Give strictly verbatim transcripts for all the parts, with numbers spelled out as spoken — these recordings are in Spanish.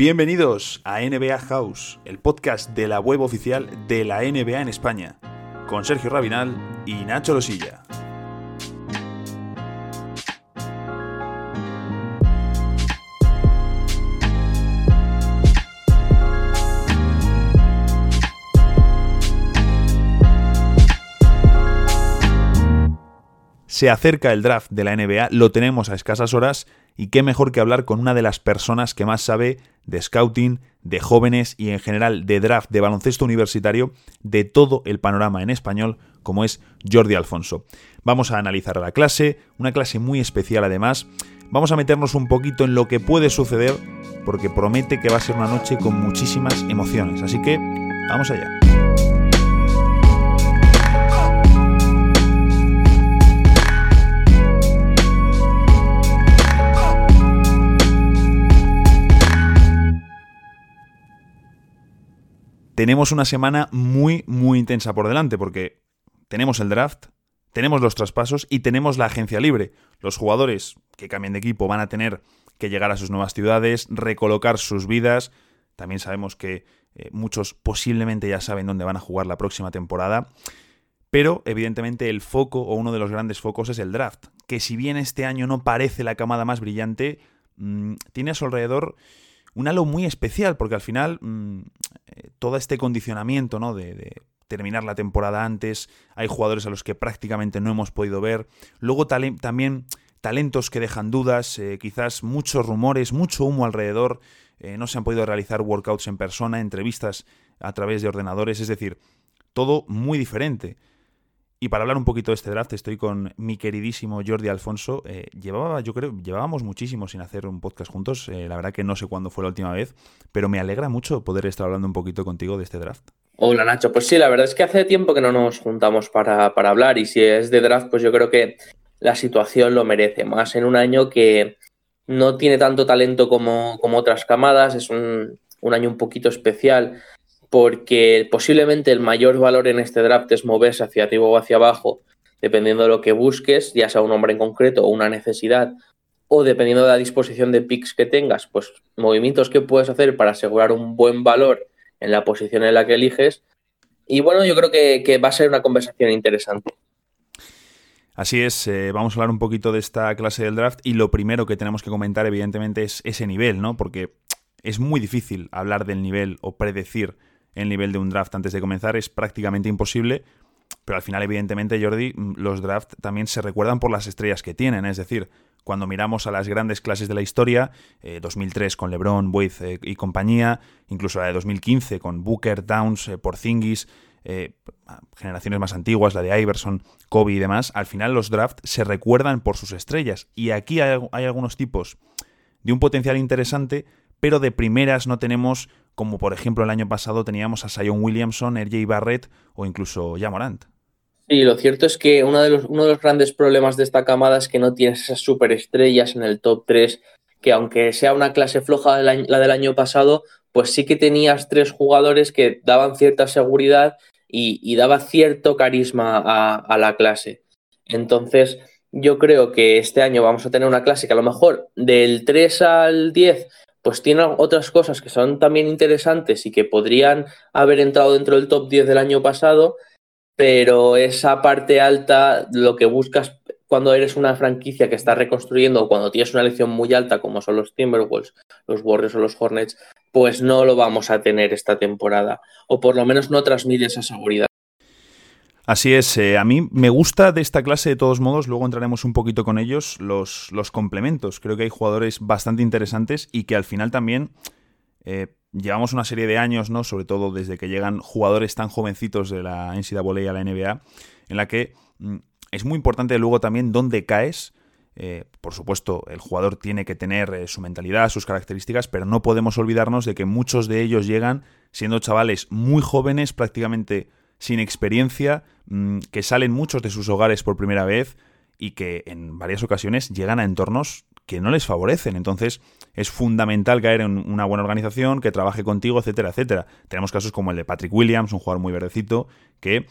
Bienvenidos a N B A House, el podcast de la web oficial de la N B A en España, con Sergio Rabinal y Nacho Losilla. Se acerca el draft de la N B A, lo tenemos a escasas horas y qué mejor que hablar con una de las personas que más sabe de scouting, de jóvenes y en general de draft, de baloncesto universitario, de todo el panorama en español, como es Jordi Alfonso. Vamos a analizar la clase, una clase muy especial además. Vamos a meternos un poquito en lo que puede suceder porque promete que va a ser una noche con muchísimas emociones. Así que vamos allá. Tenemos una semana muy, muy intensa por delante porque tenemos el draft, tenemos los traspasos y tenemos la agencia libre. Los jugadores que cambien de equipo van a tener que llegar a sus nuevas ciudades, recolocar sus vidas. También sabemos que eh, muchos posiblemente ya saben dónde van a jugar la próxima temporada. Pero evidentemente el foco o uno de los grandes focos es el draft, que si bien este año no parece la camada más brillante, mmm, tiene a su alrededor un halo muy especial, porque al final mmm, todo este condicionamiento, ¿no? de, de terminar la temporada antes, hay jugadores a los que prácticamente no hemos podido ver, luego tale- también talentos que dejan dudas, eh, quizás muchos rumores, mucho humo alrededor, eh, no se han podido realizar workouts en persona, entrevistas a través de ordenadores, es decir, todo muy diferente. Y para hablar un poquito de este draft estoy con mi queridísimo Jordi Alfonso. Eh, llevaba, yo creo, llevábamos muchísimo sin hacer un podcast juntos. Eh, la verdad que no sé cuándo fue la última vez, pero me alegra mucho poder estar hablando un poquito contigo de este draft. Hola, Nacho. Pues sí, la verdad es que hace tiempo que no nos juntamos para, para hablar y si es de draft, pues yo creo que la situación lo merece. Más en un año que no tiene tanto talento como, como otras camadas. Es un, un año un poquito especial, porque posiblemente el mayor valor en este draft es moverse hacia arriba o hacia abajo, dependiendo de lo que busques, ya sea un hombre en concreto o una necesidad, o dependiendo de la disposición de picks que tengas, pues movimientos que puedes hacer para asegurar un buen valor en la posición en la que eliges. Y bueno, yo creo que, que va a ser una conversación interesante. Así es, eh, vamos a hablar un poquito de esta clase del draft y lo primero que tenemos que comentar evidentemente es ese nivel, ¿no? Porque es muy difícil hablar del nivel o predecir el nivel de un draft antes de comenzar, es prácticamente imposible, pero al final evidentemente, Jordi, los drafts también se recuerdan por las estrellas que tienen, es decir, cuando miramos a las grandes clases de la historia, eh, dos mil tres con LeBron, Wade eh, y compañía, incluso la de dos mil quince con Booker, Towns, eh, Porzingis, eh, generaciones más antiguas, la de Iverson, Kobe y demás, al final los drafts se recuerdan por sus estrellas y aquí hay, hay algunos tipos de un potencial interesante, pero de primeras no tenemos, como por ejemplo el año pasado teníamos a Zion Williamson, R J Barrett o incluso Ja Morant. Sí, lo cierto es que uno de los, uno de los grandes problemas de esta camada es que no tienes esas superestrellas en el top tres, que aunque sea una clase floja la, la del año pasado, pues sí que tenías tres jugadores que daban cierta seguridad y, y daba cierto carisma a, a la clase. Entonces yo creo que este año vamos a tener una clase que a lo mejor del tres al diez... pues tiene otras cosas que son también interesantes y que podrían haber entrado dentro del top diez del año pasado, pero esa parte alta, lo que buscas cuando eres una franquicia que está reconstruyendo o cuando tienes una elección muy alta, como son los Timberwolves, los Warriors o los Hornets, pues no lo vamos a tener esta temporada, o por lo menos no transmite esa seguridad. Así es, eh, a mí me gusta de esta clase de todos modos, luego entraremos un poquito con ellos, los, los complementos. Creo que hay jugadores bastante interesantes y que al final también eh, llevamos una serie de años, ¿no? Sobre todo desde que llegan jugadores tan jovencitos de la N C A A a la N B A, en la que mm, es muy importante luego también dónde caes. Eh, por supuesto, el jugador tiene que tener eh, su mentalidad, sus características, pero no podemos olvidarnos de que muchos de ellos llegan siendo chavales muy jóvenes, prácticamente sin experiencia, que salen muchos de sus hogares por primera vez y que en varias ocasiones llegan a entornos que no les favorecen. Entonces es fundamental caer en una buena organización, que trabaje contigo, etcétera, etcétera. Tenemos casos como el de Patrick Williams, un jugador muy verdecito, que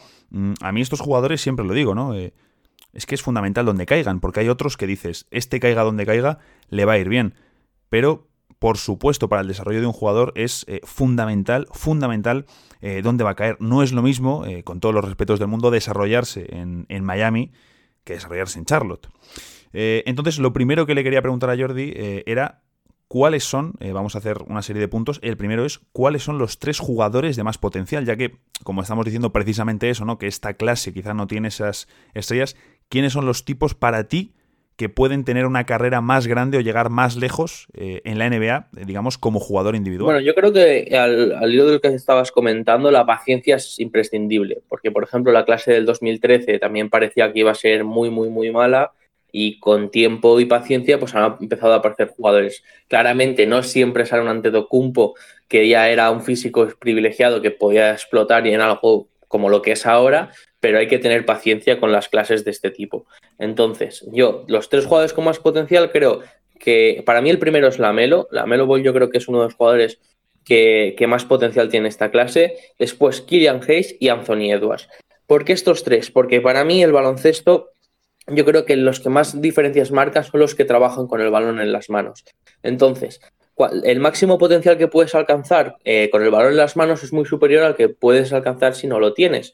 a mí estos jugadores siempre lo digo, ¿no? Eh, es que es fundamental donde caigan, porque hay otros que dices, este caiga donde caiga, le va a ir bien. Pero por supuesto, para el desarrollo de un jugador es eh, fundamental, fundamental eh, dónde va a caer. No es lo mismo, eh, con todos los respetos del mundo, desarrollarse en, en Miami que desarrollarse en Charlotte. Eh, entonces, lo primero que le quería preguntar a Jordi eh, era cuáles son, eh, vamos a hacer una serie de puntos. El primero es cuáles son los tres jugadores de más potencial, ya que, como estamos diciendo precisamente eso, ¿no?, que esta clase quizá no tiene esas estrellas. ¿Quiénes son los tipos para ti que pueden tener una carrera más grande o llegar más lejos eh, en la N B A, digamos, como jugador individual? Bueno, yo creo que al, al hilo de lo que estabas comentando, la paciencia es imprescindible, porque, por ejemplo, la clase del dos mil trece también parecía que iba a ser muy, muy, muy mala, y con tiempo y paciencia pues han empezado a aparecer jugadores. Claramente no siempre sale un Antetokounmpo, que ya era un físico privilegiado que podía explotar y en algo como lo que es ahora, pero hay que tener paciencia con las clases de este tipo. Entonces, yo, los tres jugadores con más potencial, creo que para mí el primero es LaMelo. LaMelo Ball yo creo que es uno de los jugadores que, que más potencial tiene esta clase. Después Killian Hayes y Anthony Edwards. ¿Por qué estos tres? Porque para mí el baloncesto, yo creo que los que más diferencias marcan son los que trabajan con el balón en las manos. Entonces, el máximo potencial que puedes alcanzar eh, con el balón en las manos es muy superior al que puedes alcanzar si no lo tienes.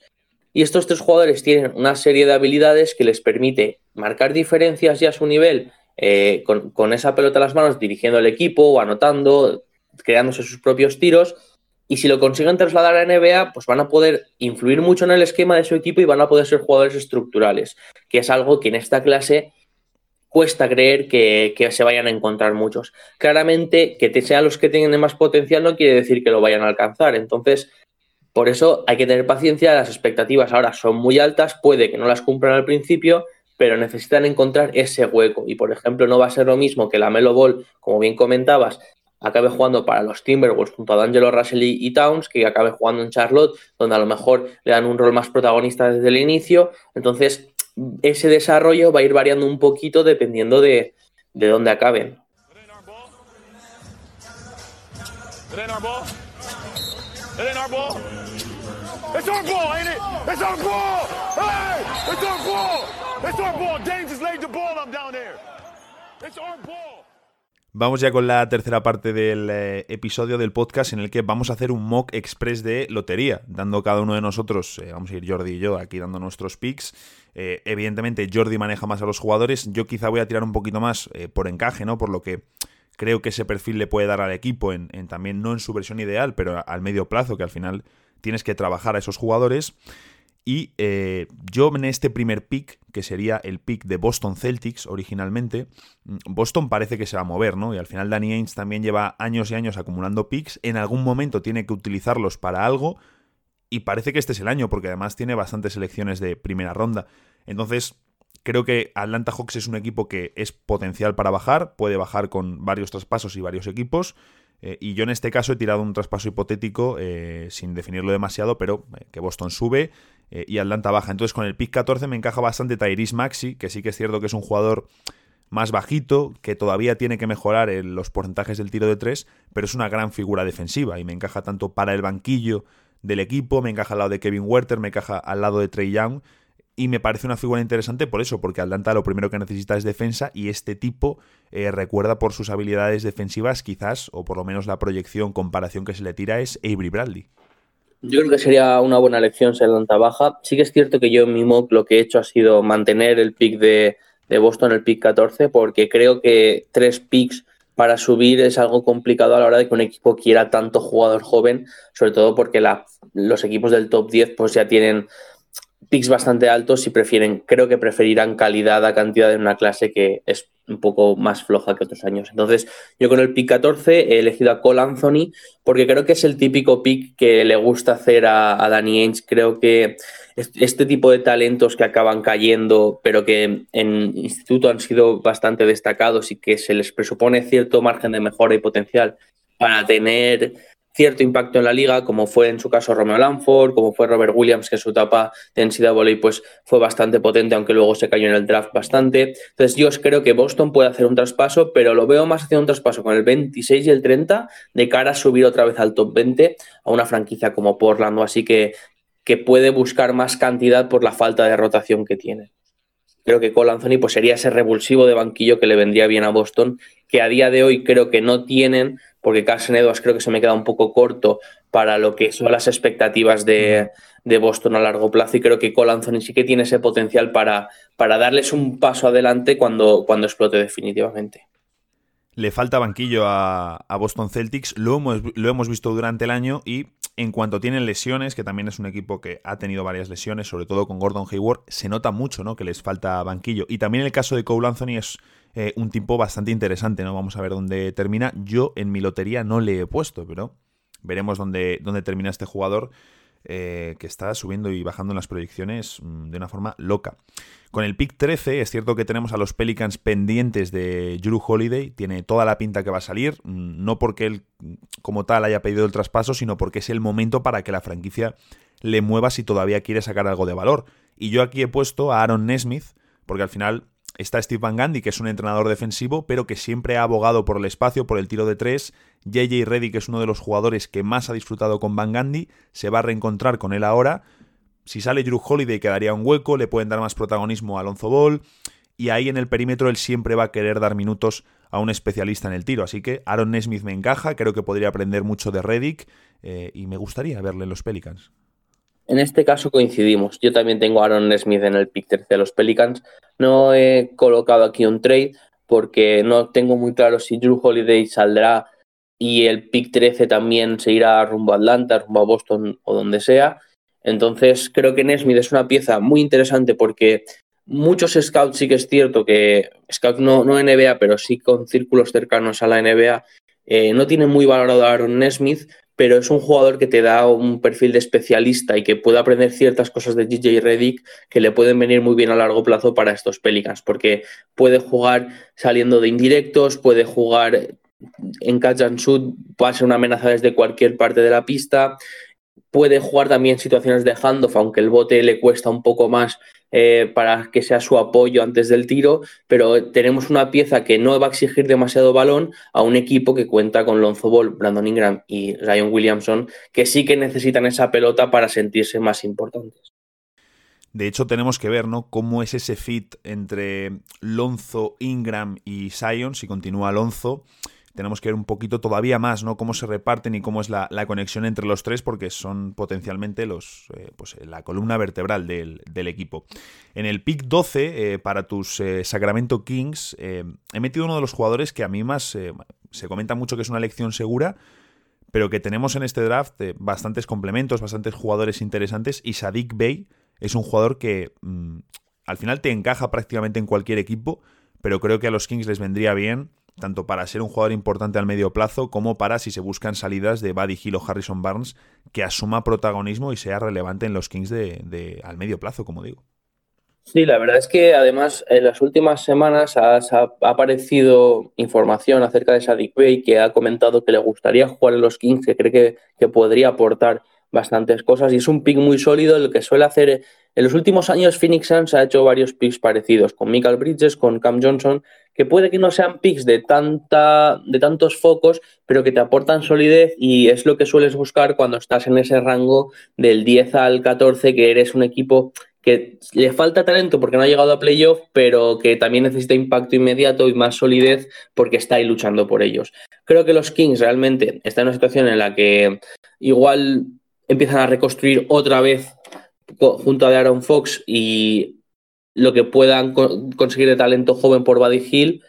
Y estos tres jugadores tienen una serie de habilidades que les permite marcar diferencias ya a su nivel eh, con, con esa pelota en las manos, dirigiendo el equipo o anotando, creándose sus propios tiros. Y si lo consiguen trasladar a N B A, pues van a poder influir mucho en el esquema de su equipo y van a poder ser jugadores estructurales, que es algo que en esta clase cuesta creer que, que se vayan a encontrar muchos. Claramente, que sean los que tengan más potencial no quiere decir que lo vayan a alcanzar. Entonces, por eso hay que tener paciencia. Las expectativas ahora son muy altas, puede que no las cumplan al principio, pero necesitan encontrar ese hueco. Y, por ejemplo, no va a ser lo mismo que LaMelo Ball, como bien comentabas, acabe jugando para los Timberwolves junto a D'Angelo Russell y Towns, que acabe jugando en Charlotte, donde a lo mejor le dan un rol más protagonista desde el inicio. Entonces, ese desarrollo va a ir variando un poquito dependiendo de, de dónde acaben. It ain't our ball. It's our ball, ain't it? It's our ball. Hey, it's our ball. It's our ball. James has laid the ball up down there. It's our ball. Vamos ya con la tercera parte del eh, episodio del podcast, en el que vamos a hacer un mock express de lotería, dando cada uno de nosotros, eh, vamos a ir Jordi y yo aquí dando nuestros picks. Eh, evidentemente Jordi maneja más a los jugadores, yo quizá voy a tirar un poquito más eh, por encaje, ¿no? Por lo que creo que ese perfil le puede dar al equipo, en, en también no en su versión ideal, pero al medio plazo, que al final tienes que trabajar a esos jugadores. Y eh, yo en este primer pick, que sería el pick de Boston Celtics originalmente, Boston parece que se va a mover, ¿no? Y al final Danny Ainge también lleva años y años acumulando picks, en algún momento tiene que utilizarlos para algo, y parece que este es el año, porque además tiene bastantes selecciones de primera ronda. Entonces, creo que Atlanta Hawks es un equipo que es potencial para bajar, puede bajar con varios traspasos y varios equipos, eh, y yo en este caso he tirado un traspaso hipotético, eh, sin definirlo demasiado, pero eh, que Boston sube eh, y Atlanta baja. Entonces, con el pick catorce me encaja bastante Tyrese Maxey, que sí que es cierto que es un jugador más bajito, que todavía tiene que mejorar en los porcentajes del tiro de tres, pero es una gran figura defensiva y me encaja tanto para el banquillo del equipo, me encaja al lado de Kevin Huerter, me encaja al lado de Trae Young. Y me parece una figura interesante por eso, porque Atlanta lo primero que necesita es defensa, y este tipo eh, recuerda por sus habilidades defensivas quizás, o por lo menos la proyección, comparación que se le tira es Avery Bradley. Yo creo que sería una buena elección si Atlanta baja. Sí que es cierto que yo en mi mock lo que he hecho ha sido mantener el pick de, de Boston, el pick catorce, porque creo que tres picks para subir es algo complicado a la hora de que un equipo quiera tanto jugador joven, sobre todo porque la, los equipos del top diez pues ya tienen picks bastante altos y prefieren, creo que preferirán calidad a cantidad en una clase que es un poco más floja que otros años. Entonces, yo con el pick catorce he elegido a Cole Anthony, porque creo que es el típico pick que le gusta hacer a, a Danny Ainge. Creo que este tipo de talentos que acaban cayendo, pero que en instituto han sido bastante destacados y que se les presupone cierto margen de mejora y potencial para tener cierto impacto en la liga, como fue en su caso Romeo Langford, como fue Robert Williams, que en su etapa de N C A A pues, fue bastante potente, aunque luego se cayó en el draft bastante. Entonces yo creo que Boston puede hacer un traspaso, pero lo veo más haciendo un traspaso con el veintiséis y el treinta de cara a subir otra vez al top veinte a una franquicia como Portland, o así que, que puede buscar más cantidad por la falta de rotación que tiene. creo que Cole Anthony pues sería ese revulsivo de banquillo que le vendría bien a Boston, que a día de hoy creo que no tienen, porque Carson Edwards creo que se me queda un poco corto para lo que son las expectativas de, de Boston a largo plazo, y creo que Cole Anthony sí que tiene ese potencial para, para darles un paso adelante cuando, cuando explote definitivamente. Le falta banquillo a, a Boston Celtics, lo hemos, lo hemos visto durante el año, y en cuanto tienen lesiones, que también es un equipo que ha tenido varias lesiones, sobre todo con Gordon Hayward, se nota mucho, ¿no?, que les falta banquillo. Y también el caso de Cole Anthony es eh, un tipo bastante interesante, ¿no? Vamos a ver dónde termina. Yo en mi lotería no le he puesto, pero veremos dónde, dónde termina este jugador eh, que está subiendo y bajando en las proyecciones mmm, de una forma loca. Con el pick trece es cierto que tenemos a los Pelicans pendientes de Jrue Holiday. Tiene toda la pinta que va a salir, no porque él como tal haya pedido el traspaso, sino porque es el momento para que la franquicia le mueva si todavía quiere sacar algo de valor. Y yo aquí he puesto a Aaron Nesmith, porque al final está Steve Van Gundy, que es un entrenador defensivo, pero que siempre ha abogado por el espacio, por el tiro de tres. J J. Redick es uno de los jugadores que más ha disfrutado con Van Gundy, se va a reencontrar con él ahora. Si sale Jrue Holiday quedaría un hueco, le pueden dar más protagonismo a Lonzo Ball, y ahí en el perímetro él siempre va a querer dar minutos a un especialista en el tiro. Así que Aaron Nesmith me encaja, creo que podría aprender mucho de Redick eh, y me gustaría verle en los Pelicans. En este caso coincidimos. Yo también tengo a Aaron Nesmith en el pick trece de los Pelicans. No he colocado aquí un trade porque no tengo muy claro si Jrue Holiday saldrá y el pick trece también se irá rumbo a Atlanta, rumbo a Boston o donde sea. Entonces creo que Nesmith es una pieza muy interesante porque muchos scouts, sí que es cierto que scouts no, no N B A, pero sí con círculos cercanos a la N B A, eh, no tienen muy valorado a Aaron Nesmith, pero es un jugador que te da un perfil de especialista y que puede aprender ciertas cosas de J J. Redick que le pueden venir muy bien a largo plazo para estos Pelicans, porque puede jugar saliendo de indirectos, puede jugar en catch and shoot, puede ser una amenaza desde cualquier parte de la pista, puede jugar también situaciones de handoff, aunque el bote le cuesta un poco más eh, para que sea su apoyo antes del tiro, pero tenemos una pieza que no va a exigir demasiado balón a un equipo que cuenta con Lonzo Ball, Brandon Ingram y Zion Williamson, que sí que necesitan esa pelota para sentirse más importantes. De hecho, tenemos que ver, ¿no?, cómo es ese fit entre Lonzo, Ingram y Zion, si continúa Lonzo. Tenemos que ver un poquito todavía más, ¿no?, cómo se reparten y cómo es la, la conexión entre los tres, porque son potencialmente los eh, pues la columna vertebral del, del equipo. En el pick doce, eh, para tus eh, Sacramento Kings, eh, he metido uno de los jugadores que a mí más eh, se comenta mucho que es una elección segura, pero que tenemos en este draft eh, bastantes complementos, bastantes jugadores interesantes, y Saddiq Bey es un jugador que mmm, al final te encaja prácticamente en cualquier equipo, pero creo que a los Kings les vendría bien tanto para ser un jugador importante al medio plazo como para si se buscan salidas de Buddy Hill o Harrison Barnes, que asuma protagonismo y sea relevante en los Kings de, de al medio plazo, como digo. Sí, la verdad es que además en las últimas semanas ha, ha aparecido información acerca de Saddiq Bey, que ha comentado que le gustaría jugar en los Kings, que cree que, que podría aportar bastantes cosas, y es un pick muy sólido el que suele hacer. En los últimos años Phoenix Suns ha hecho varios picks parecidos, con Mikal Bridges, con Cam Johnson, que puede que no sean picks de, tanta, de tantos focos, pero que te aportan solidez, y es lo que sueles buscar cuando estás en ese rango del diez al catorce, que eres un equipo que le falta talento porque no ha llegado a playoff, pero que también necesita impacto inmediato y más solidez porque está ahí luchando por ellos. Creo que los Kings realmente están en una situación en la que igual empiezan a reconstruir otra vez junto a De'Aaron Fox, y lo que puedan conseguir de talento joven por Buddy Hill,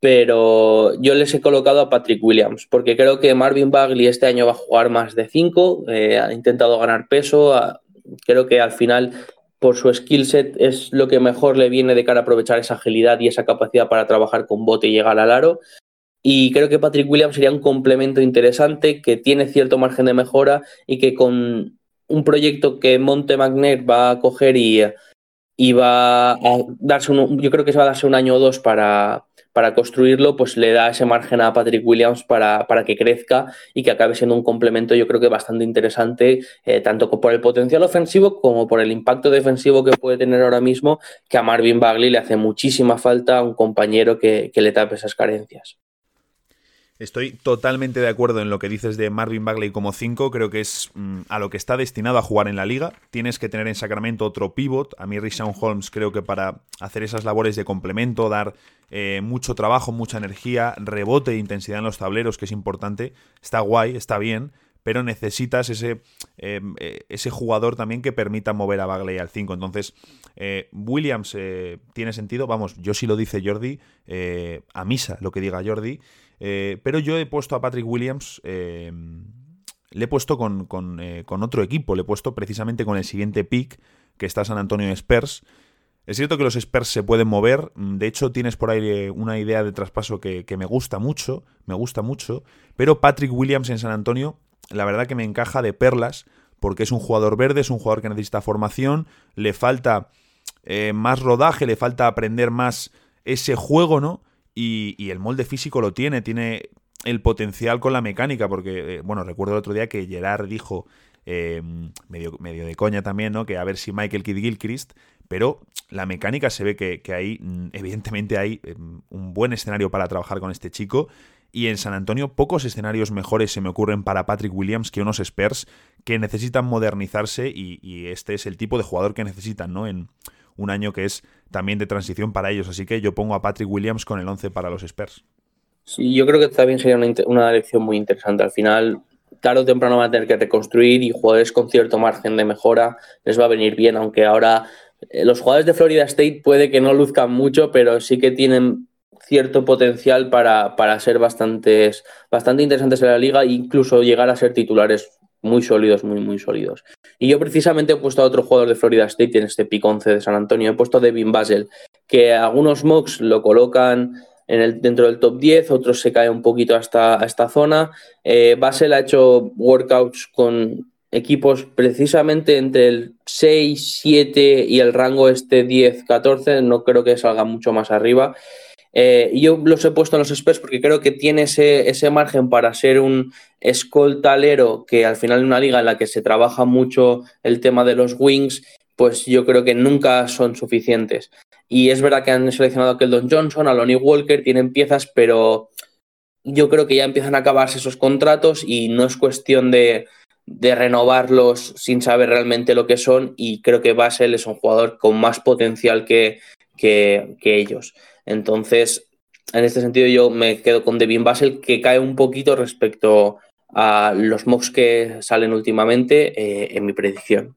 pero yo les he colocado a Patrick Williams porque creo que Marvin Bagley este año va a jugar más de cinco, eh, ha intentado ganar peso, a, creo que al final por su skill set es lo que mejor le viene de cara a aprovechar esa agilidad y esa capacidad para trabajar con bote y llegar al aro. Y creo que Patrick Williams sería un complemento interesante, que tiene cierto margen de mejora y que con un proyecto que Monte McNair va a coger y, y va a darse, un, yo creo que se va a darse un año o dos para, para construirlo, pues le da ese margen a Patrick Williams para, para que crezca y que acabe siendo un complemento, yo creo que bastante interesante, eh, tanto por el potencial ofensivo como por el impacto defensivo que puede tener ahora mismo, que a Marvin Bagley le hace muchísima falta a un compañero que, que le tape esas carencias. Estoy totalmente de acuerdo en lo que dices de Marvin Bagley como cinco. Creo que es mmm, a lo que está destinado a jugar en la liga. Tienes que tener en Sacramento otro pivot. A mí Richaun Holmes creo que para hacer esas labores de complemento, dar eh, mucho trabajo, mucha energía, rebote e intensidad en los tableros, que es importante, está guay, está bien, pero necesitas ese, eh, ese jugador también que permita mover a Bagley al cinco. Entonces, eh, Williams eh, tiene sentido. Vamos, yo sí lo dice Jordi, eh, a misa lo que diga Jordi. Eh, pero yo he puesto a Patrick Williams, eh, le he puesto con, con, eh, con otro equipo, le he puesto precisamente con el siguiente pick, que está San Antonio Spurs. Es cierto que los Spurs se pueden mover. De hecho, tienes por ahí una idea de traspaso que, que me gusta mucho, me gusta mucho, pero Patrick Williams en San Antonio, la verdad que me encaja de perlas, porque es un jugador verde, es un jugador que necesita formación, le falta eh, más rodaje, le falta aprender más ese juego, ¿no? Y, y el molde físico lo tiene, tiene el potencial con la mecánica, porque, eh, bueno, recuerdo el otro día que Gerard dijo, eh, medio, medio de coña también, ¿no?, que a ver si Michael Kidd Gilchrist, pero la mecánica se ve que, que ahí, evidentemente, hay eh, un buen escenario para trabajar con este chico. Y en San Antonio pocos escenarios mejores se me ocurren para Patrick Williams que unos Spurs que necesitan modernizarse, y, y este es el tipo de jugador que necesitan, ¿no?, en un año que es también de transición para ellos. Así que yo pongo a Patrick Williams con el once para los Spurs. Sí, yo creo que también sería una, una elección muy interesante. Al final, tarde o temprano van a tener que reconstruir, y jugadores con cierto margen de mejora les va a venir bien, aunque ahora eh, los jugadores de Florida State puede que no luzcan mucho, pero sí que tienen cierto potencial para, para ser bastantes, bastante interesantes en la liga e incluso llegar a ser titulares muy sólidos, muy, muy sólidos. Y yo precisamente he puesto a otro jugador de Florida State en este pick once de San Antonio. He puesto a Devin Vassell, que algunos mocks lo colocan en el, dentro del top diez, otros se cae un poquito hasta esta zona. Eh, Vassell ha hecho workouts con equipos precisamente entre el seis, siete y el rango este diez, catorce. No creo que salga mucho más arriba. Eh, yo los he puesto en los Spurs porque creo que tiene ese, ese margen para ser un escoltalero, que al final en una liga en la que se trabaja mucho el tema de los wings, pues yo creo que nunca son suficientes. Y es verdad que han seleccionado a Keldon Johnson, a Lonnie Walker, tienen piezas, pero yo creo que ya empiezan a acabarse esos contratos y no es cuestión de, de renovarlos sin saber realmente lo que son, y creo que Vassell es un jugador con más potencial que, que, que ellos. Entonces, en este sentido yo me quedo con Devin Vassell, que cae un poquito respecto a los mocks que salen últimamente eh, en mi predicción.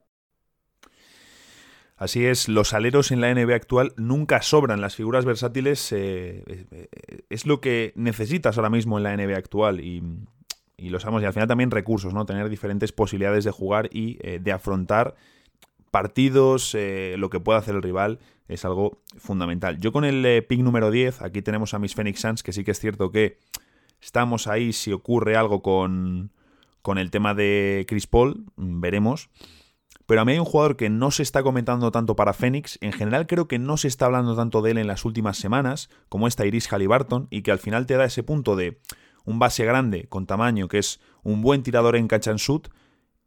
Así es, los aleros en la N B A actual nunca sobran. Las figuras versátiles eh, es lo que necesitas ahora mismo en la N B A actual, y, y lo sabemos. Y al final también recursos, ¿no? Tener diferentes posibilidades de jugar y eh, de afrontar partidos, eh, lo que pueda hacer el rival es algo fundamental. Yo con el eh, pick número diez, aquí tenemos a mis Phoenix Suns, que sí que es cierto que estamos ahí si ocurre algo con, con el tema de Chris Paul, veremos. Pero a mí hay un jugador que no se está comentando tanto para Phoenix, en general creo que no se está hablando tanto de él en las últimas semanas, como es Tyrese Haliburton, y que al final te da ese punto de un base grande con tamaño, que es un buen tirador en catch and shoot,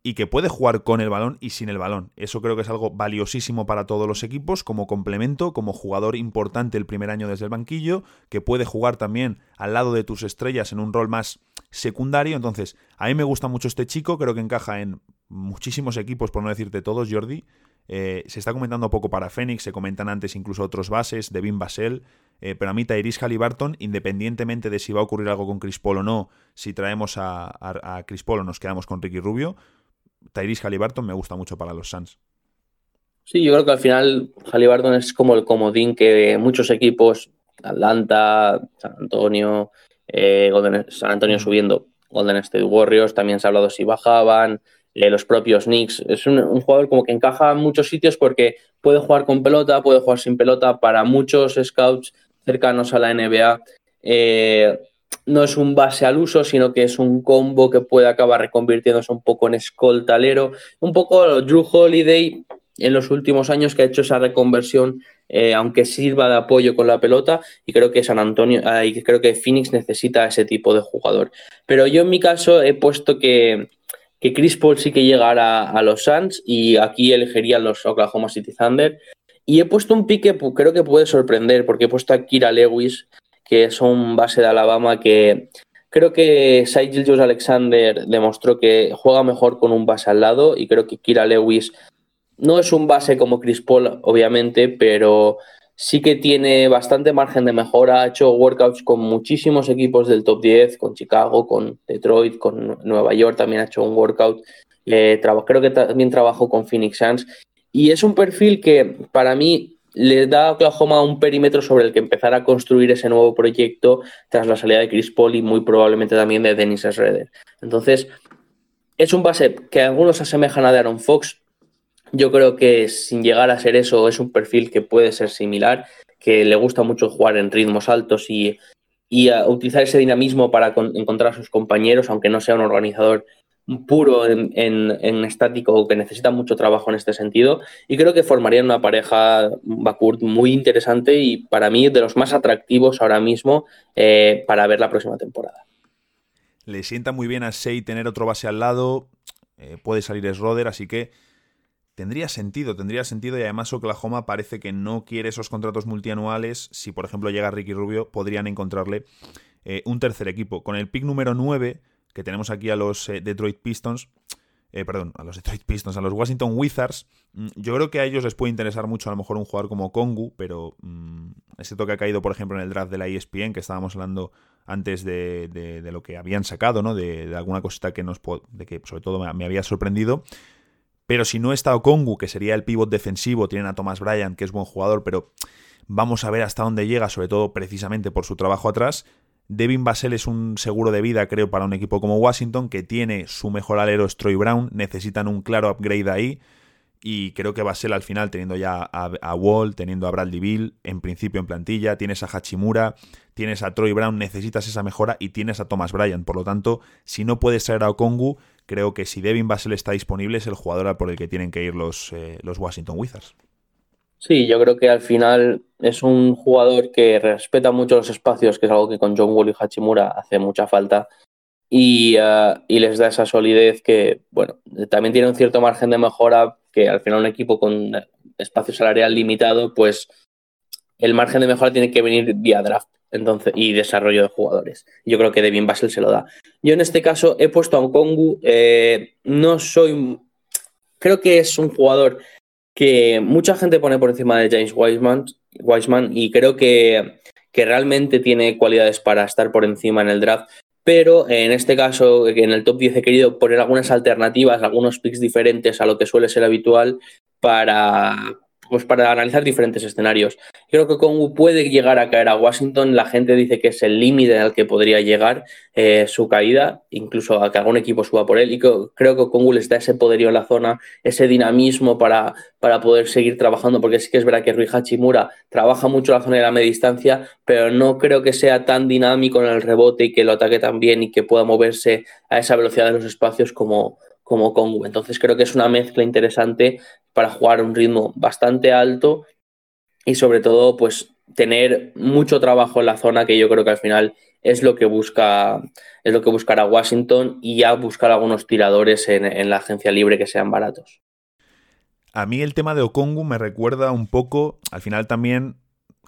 y que puede jugar con el balón y sin el balón. Eso creo que es algo valiosísimo para todos los equipos, como complemento, como jugador importante el primer año desde el banquillo, que puede jugar también al lado de tus estrellas en un rol más secundario. Entonces, a mí me gusta mucho este chico, creo que encaja en muchísimos equipos, por no decirte todos, Jordi. Eh, se está comentando poco para Phoenix, se comentan antes incluso otros bases, Devin Vassell, eh, pero a mí Tyrese Haliburton, independientemente de si va a ocurrir algo con Chris Paul o no, si traemos a, a, a Chris Paul o nos quedamos con Ricky Rubio, Tyrese Haliburton me gusta mucho para los Suns. Sí, yo creo que al final Haliburton es como el comodín que muchos equipos, Atlanta, San Antonio, eh, Golden, San Antonio subiendo, Golden State Warriors, también se ha hablado si bajaban, eh, los propios Knicks. Es un, un jugador como que encaja en muchos sitios porque puede jugar con pelota, puede jugar sin pelota. Para muchos scouts cercanos a la N B A, eh, no es un base al uso, sino que es un combo que puede acabar reconvirtiéndose un poco en escoltalero. Un poco Jrue Holiday en los últimos años, que ha hecho esa reconversión, eh, aunque sirva de apoyo con la pelota, y creo que San Antonio, eh, y creo que Phoenix necesita ese tipo de jugador. Pero yo en mi caso he puesto que, que Chris Paul sí que llegará a, a los Suns, y aquí elegiría los Oklahoma City Thunder. Y he puesto un pick que creo que puede sorprender, porque he puesto a Kira Lewis, que es un base de Alabama que Creo que Shai Gilgeous-Alexander demostró que juega mejor con un base al lado y creo que Kira Lewis no es un base como Chris Paul, obviamente, pero sí que tiene bastante margen de mejora. Ha hecho workouts con muchísimos equipos del top diez, con Chicago, con Detroit, con Nueva York, también ha hecho un workout. Eh, traba, creo que también trabajó con Phoenix Suns. Y es un perfil que para mí le da a Oklahoma un perímetro sobre el que empezar a construir ese nuevo proyecto tras la salida de Chris Paul y muy probablemente también de Dennis Schroeder. Entonces, es un base que algunos asemejan a de Aaron Fox. Yo creo que sin llegar a ser eso, es un perfil que puede ser similar, que le gusta mucho jugar en ritmos altos y, y a utilizar ese dinamismo para con, encontrar a sus compañeros, aunque no sea un organizador puro en, en, en estático o que necesita mucho trabajo en este sentido. Y creo que formarían una pareja Bacourt muy interesante y para mí de los más atractivos ahora mismo eh, para ver la próxima temporada. Le sienta muy bien a Shai tener otro base al lado, eh, puede salir Schroeder, así que tendría sentido, tendría sentido y además Oklahoma parece que no quiere esos contratos multianuales. Si por ejemplo llega Ricky Rubio podrían encontrarle eh, un tercer equipo. Con el pick número nueve que tenemos aquí a los eh, Detroit Pistons, eh, perdón, a los Detroit Pistons, a los Washington Wizards, yo creo que a ellos les puede interesar mucho a lo mejor un jugador como Okongwu, pero mmm, es cierto que ha caído por ejemplo en el draft de la E S P N, que estábamos hablando antes de, de, de lo que habían sacado, ¿no? De, de alguna cosita que nos de que sobre todo me, me había sorprendido. Pero si no está Okongwu, que sería el pívot defensivo, tienen a Thomas Bryant, que es buen jugador, pero vamos a ver hasta dónde llega, sobre todo precisamente por su trabajo atrás. Devin Vassell es un seguro de vida, creo, para un equipo como Washington, que tiene su mejor alero, Troy Brown, necesitan un claro upgrade ahí, y creo que Vassell al final, teniendo ya a, a Wall, teniendo a Bradley Beal, en principio en plantilla, tienes a Hachimura, tienes a Troy Brown, necesitas esa mejora, y tienes a Thomas Bryant. Por lo tanto, si no puedes traer a Okongwu, creo que si Devin Vassell está disponible es el jugador por el que tienen que ir los, eh, los Washington Wizards. Sí, yo creo que al final es un jugador que respeta mucho los espacios, que es algo que con John Wall y Hachimura hace mucha falta, y, uh, y les da esa solidez que, bueno, también tiene un cierto margen de mejora, que al final un equipo con espacio salarial limitado, pues el margen de mejora tiene que venir vía draft entonces y desarrollo de jugadores. Yo creo que Devin Vassell se lo da. Yo en este caso he puesto a Okongwu, eh, no soy... Creo que es un jugador que mucha gente pone por encima de James Wiseman, Wiseman y creo que, que realmente tiene cualidades para estar por encima en el draft, pero en este caso, en el top diez he querido poner algunas alternativas, algunos picks diferentes a lo que suele ser habitual para, pues para analizar diferentes escenarios. Creo que Okongwu puede llegar a caer a Washington, la gente dice que es el límite al que podría llegar eh, su caída, incluso a que algún equipo suba por él, y que, creo que Okongwu les da ese poderío en la zona, ese dinamismo para, para poder seguir trabajando, porque sí que es verdad que Rui Hachimura trabaja mucho la zona de la media distancia, pero no creo que sea tan dinámico en el rebote y que lo ataque tan bien y que pueda moverse a esa velocidad de los espacios como, como Okongwu. Entonces creo que es una mezcla interesante para jugar a un ritmo bastante alto y sobre todo pues tener mucho trabajo en la zona, que yo creo que al final es lo que busca es lo que buscará Washington, y ya buscar algunos tiradores en, en la agencia libre que sean baratos. A mí el tema de Okongwu me recuerda un poco, al final también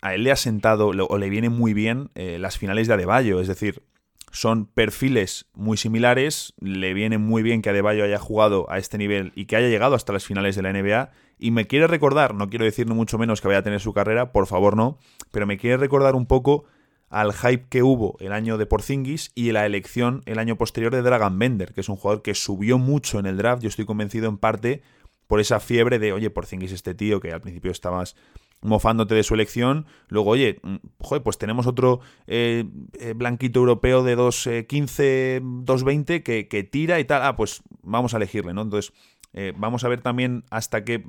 a él le ha sentado o le viene muy bien eh, las finales de Adebayo, es decir, son perfiles muy similares, le viene muy bien que Adebayo haya jugado a este nivel y que haya llegado hasta las finales de la N B A, y me quiere recordar, no quiero decir ni mucho menos que vaya a tener su carrera, por favor no, pero me quiere recordar un poco al hype que hubo el año de Porzingis y la elección el año posterior de Dragan Bender, que es un jugador que subió mucho en el draft, yo estoy convencido en parte por esa fiebre de, oye, Porzingis este tío que al principio estabas mofándote de su elección, luego, oye, joder, pues tenemos otro eh, blanquito europeo de dos quince, dos veinte que, que tira y tal, ah, pues vamos a elegirle, ¿no? Entonces, eh, vamos a ver también hasta qué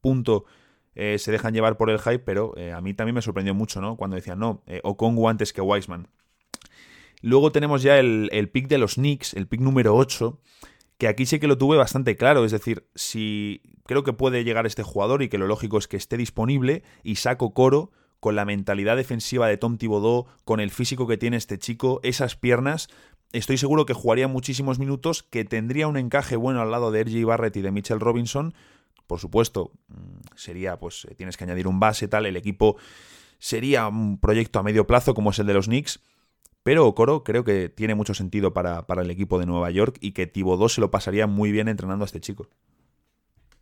punto eh, se dejan llevar por el hype, pero eh, a mí también me sorprendió mucho, ¿no? Cuando decían, no, eh, Okongwu antes que Wiseman. Luego tenemos ya el, el pick de los Knicks, el pick número ocho, que aquí sí que lo tuve bastante claro, es decir, si creo que puede llegar este jugador y que lo lógico es que esté disponible, Isaac Okoro, con la mentalidad defensiva de Tom Thibodeau, con el físico que tiene este chico, esas piernas, estoy seguro que jugaría muchísimos minutos, que tendría un encaje bueno al lado de R J Barrett y de Mitchell Robinson, por supuesto, sería, pues tienes que añadir un base, tal, el equipo sería un proyecto a medio plazo como es el de los Knicks, pero Okoro creo que tiene mucho sentido para, para el equipo de Nueva York y que Thibodeau se lo pasaría muy bien entrenando a este chico.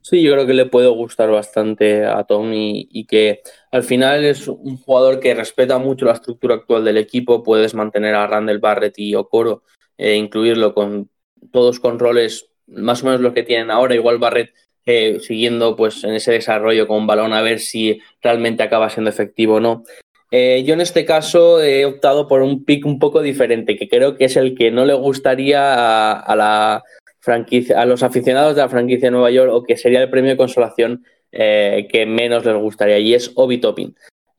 Sí, yo creo que le puede gustar bastante a Tom y, y que al final es un jugador que respeta mucho la estructura actual del equipo. Puedes mantener a Randall Barrett y Okoro, eh, incluirlo con todos con roles más o menos los que tienen ahora. Igual Barrett eh, siguiendo pues en ese desarrollo con balón a ver si realmente acaba siendo efectivo o no. Eh, yo en este caso he optado por un pick un poco diferente, que creo que es el que no le gustaría a, a la... a los aficionados de la franquicia de Nueva York, o que sería el premio de consolación eh, que menos les gustaría, y es Obi Toppin.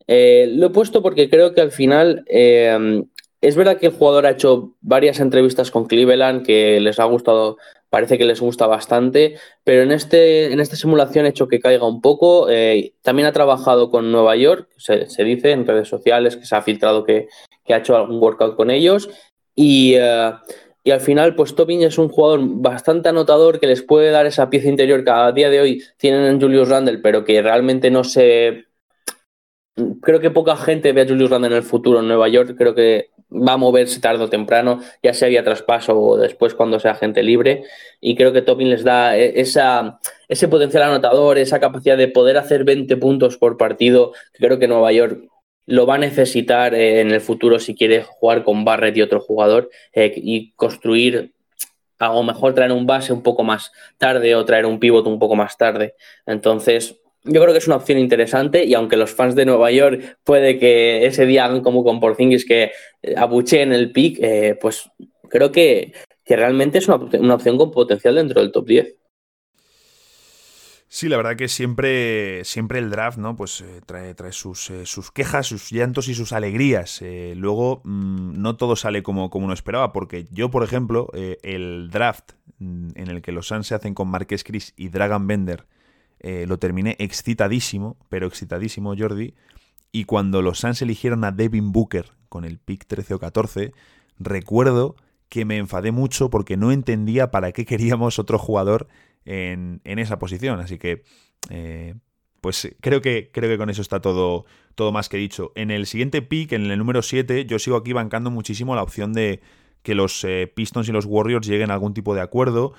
Eh, lo he puesto porque creo que al final eh, es verdad que el jugador ha hecho varias entrevistas con Cleveland que les ha gustado, parece que les gusta bastante, pero en, este, en esta simulación he hecho que caiga un poco. Eh, también ha trabajado con Nueva York, se, se dice en redes sociales que se ha filtrado que, que ha hecho algún workout con ellos, y... Eh, Y al final, pues Toppin es un jugador bastante anotador que les puede dar esa pieza interior que a día de hoy tienen en Julius Randle, pero que realmente no se... Creo que poca gente ve a Julius Randle en el futuro en Nueva York. Creo que va a moverse tarde o temprano, ya sea vía traspaso o después cuando sea gente libre. Y creo que Toppin les da esa, ese potencial anotador, esa capacidad de poder hacer veinte puntos por partido. Creo que Nueva York lo va a necesitar eh, en el futuro si quiere jugar con Barrett y otro jugador eh, y construir, a lo mejor traer un base un poco más tarde o traer un pívot un poco más tarde. Entonces, yo creo que es una opción interesante, y aunque los fans de Nueva York puede que ese día hagan como con Porzingis, que abucheen el pick, eh, pues creo que, que realmente es una, una opción con potencial dentro del top diez. Sí, la verdad que siempre, siempre el draft, ¿no? Pues eh, trae, trae sus, eh, sus quejas, sus llantos y sus alegrías. Eh, luego mmm, no todo sale como, como uno esperaba, porque yo, por ejemplo, eh, el draft en el que los Suns se hacen con Marquese Chriss y Dragan Bender, eh, lo terminé excitadísimo, pero excitadísimo, Jordi. Y cuando los Suns eligieron a Devin Booker con el pick trece o catorce, recuerdo que me enfadé mucho porque no entendía para qué queríamos otro jugador En, en esa posición, así que eh, pues creo que creo que con eso está todo, todo más que dicho. En el siguiente pick, en el número siete, yo sigo aquí bancando muchísimo la opción de que los eh, Pistons y los Warriors lleguen a algún tipo de acuerdo.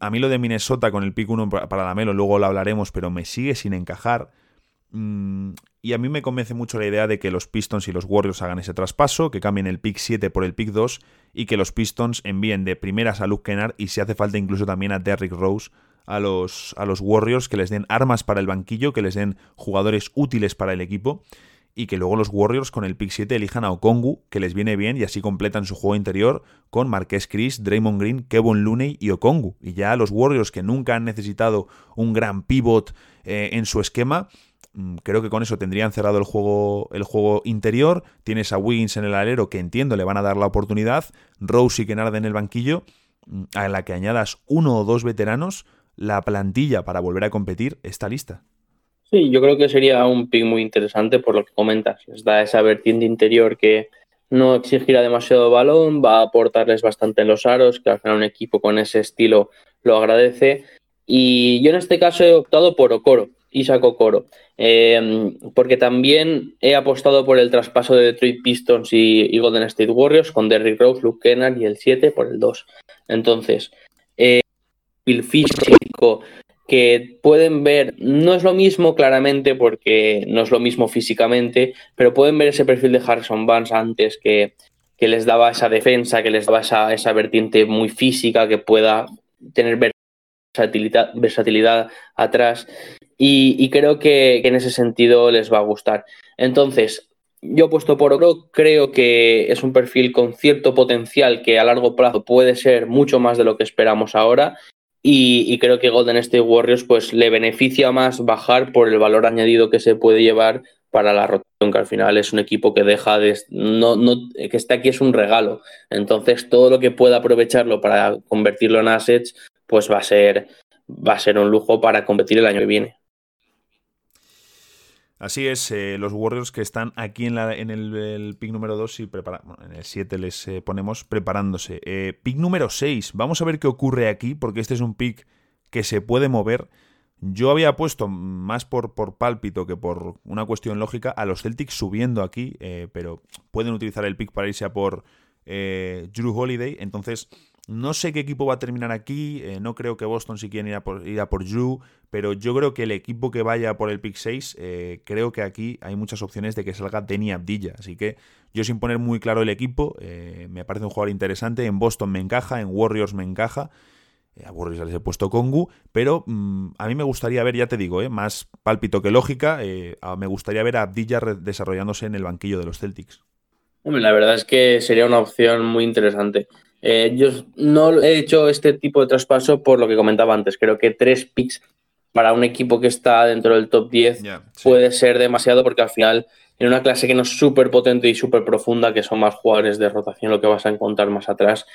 A mí lo de Minnesota con el pick uno para LaMelo, luego lo hablaremos, pero me sigue sin encajar, mm, y a mí me convence mucho la idea de que los Pistons y los Warriors hagan ese traspaso, que cambien el pick siete por el pick dos, y que los Pistons envíen de primeras a Luke Kennard y si hace falta incluso también a Derrick Rose a los, a los Warriors, que les den armas para el banquillo, que les den jugadores útiles para el equipo, y que luego los Warriors con el pick siete elijan a Okongwu, que les viene bien, y así completan su juego interior con Marquese Chriss, Draymond Green, Kevon Looney y Okongwu. Y ya los Warriors, que nunca han necesitado un gran pivot eh, en su esquema, creo que con eso tendrían cerrado el juego, el juego interior. Tienes a Wiggins en el alero, que entiendo le van a dar la oportunidad, Rose y Kennard en el banquillo, a la que añadas uno o dos veteranos, la plantilla para volver a competir está lista. Sí, yo creo que sería un pick muy interesante por lo que comentas. Les da esa vertiente interior que no exigirá demasiado balón, va a aportarles bastante en los aros, que al final un equipo con ese estilo lo agradece. Y yo en este caso he optado por Okoro, Isaac Okoro, eh, porque también he apostado por el traspaso de Detroit Pistons y, y Golden State Warriors con Derrick Rose, Luke Kennard y el siete por el dos. Entonces, eh, el físico que pueden ver, no es lo mismo claramente porque no es lo mismo físicamente, pero pueden ver ese perfil de Harrison Barnes antes que, que les daba esa defensa, que les daba esa, esa vertiente muy física, que pueda tener versatilidad, versatilidad atrás. Y, y creo que, que en ese sentido les va a gustar. Entonces, yo he puesto por Okoro, creo que es un perfil con cierto potencial que a largo plazo puede ser mucho más de lo que esperamos ahora, y, y creo que Golden State Warriors pues le beneficia más bajar por el valor añadido que se puede llevar para la rotación, que al final es un equipo que deja de, no, no, que está aquí es un regalo. Entonces, todo lo que pueda aprovecharlo para convertirlo en assets, pues va a ser, va a ser un lujo para competir el año que viene. Así es, eh, los Warriors que están aquí en, la, en el, el pick número dos y prepara, bueno, en el siete les eh, ponemos preparándose. Eh, pick número seis, vamos a ver qué ocurre aquí, porque este es un pick que se puede mover, Yo había puesto más por, por pálpito que por una cuestión lógica a los Celtics subiendo aquí, eh, pero pueden utilizar el pick para irse a por eh, Jrue Holiday. Entonces, no sé qué equipo va a terminar aquí. Eh, no creo que Boston si quieren ir a por, ir a por Jrue, pero yo creo que el equipo que vaya por el pick seis, eh, creo que aquí hay muchas opciones de que salga Deni Avdija. Así que yo, sin poner muy claro el equipo, eh, me parece un jugador interesante. En Boston me encaja, en Warriors me encaja. A Warriors les he puesto Okongwu, pero mmm, a mí me gustaría ver, ya te digo, ¿eh? más pálpito que lógica, eh, a, me gustaría ver a Avdija desarrollándose en el banquillo de los Celtics. Hombre, la verdad es que sería una opción muy interesante. Eh, yo no he hecho este tipo de traspaso por lo que comentaba antes. Creo que tres picks para un equipo que está dentro del top diez yeah, sí. puede ser demasiado, porque al final en una clase que no es súper potente y súper profunda, que son más jugadores de rotación lo que vas a encontrar más atrás,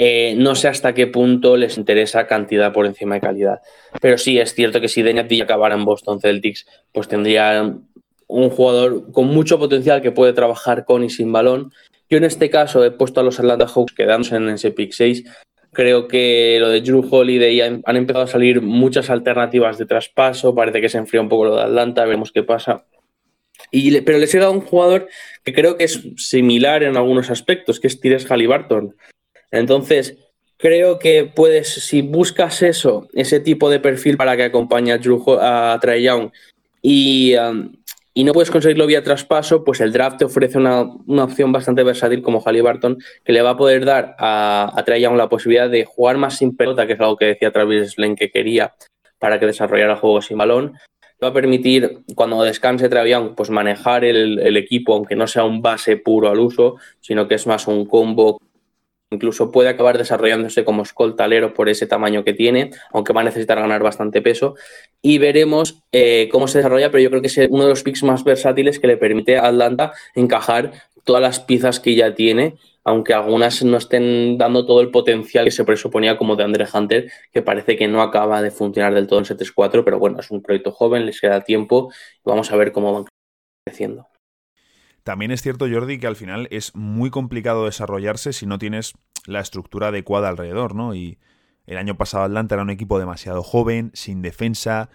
Eh, no sé hasta qué punto les interesa cantidad por encima de calidad. Pero sí, es cierto que si Deni Avdija acabara en Boston Celtics, pues tendrían un jugador con mucho potencial que puede trabajar con y sin balón. Yo en este caso he puesto a los Atlanta Hawks quedándose en ese pick seis. Creo que lo de Jrue Holiday, han empezado a salir muchas alternativas de traspaso. Parece que se enfría un poco lo de Atlanta, veremos qué pasa. Y, pero les he dado un jugador que creo que es similar en algunos aspectos, que es Tyrese Haliburton. Entonces, creo que puedes, si buscas eso, ese tipo de perfil para que acompañe a, Jrue, a Trae Young y, um, y no puedes conseguirlo vía traspaso, pues el draft te ofrece una, una opción bastante versátil como Haliburton, que le va a poder dar a, a Trae Young la posibilidad de jugar más sin pelota, que es algo que decía Travis Slen que quería para que desarrollara el juego sin balón. Va a permitir, cuando descanse Trae Young, pues manejar el, el equipo, aunque no sea un base puro al uso, sino que es más un combo. Incluso puede acabar desarrollándose como escoltalero por ese tamaño que tiene, aunque va a necesitar ganar bastante peso. Y veremos eh, cómo se desarrolla, pero yo creo que es uno de los picks más versátiles que le permite a Atlanta encajar todas las piezas que ya tiene, aunque algunas no estén dando todo el potencial que se presuponía, como de Andre Hunter, que parece que no acaba de funcionar del todo en setenta y cuatro, pero bueno, es un proyecto joven, les queda tiempo y vamos a ver cómo van creciendo. También es cierto, Jordi, que al final es muy complicado desarrollarse si no tienes la estructura adecuada alrededor, ¿no? Y el año pasado Atlanta era un equipo demasiado joven, sin defensa,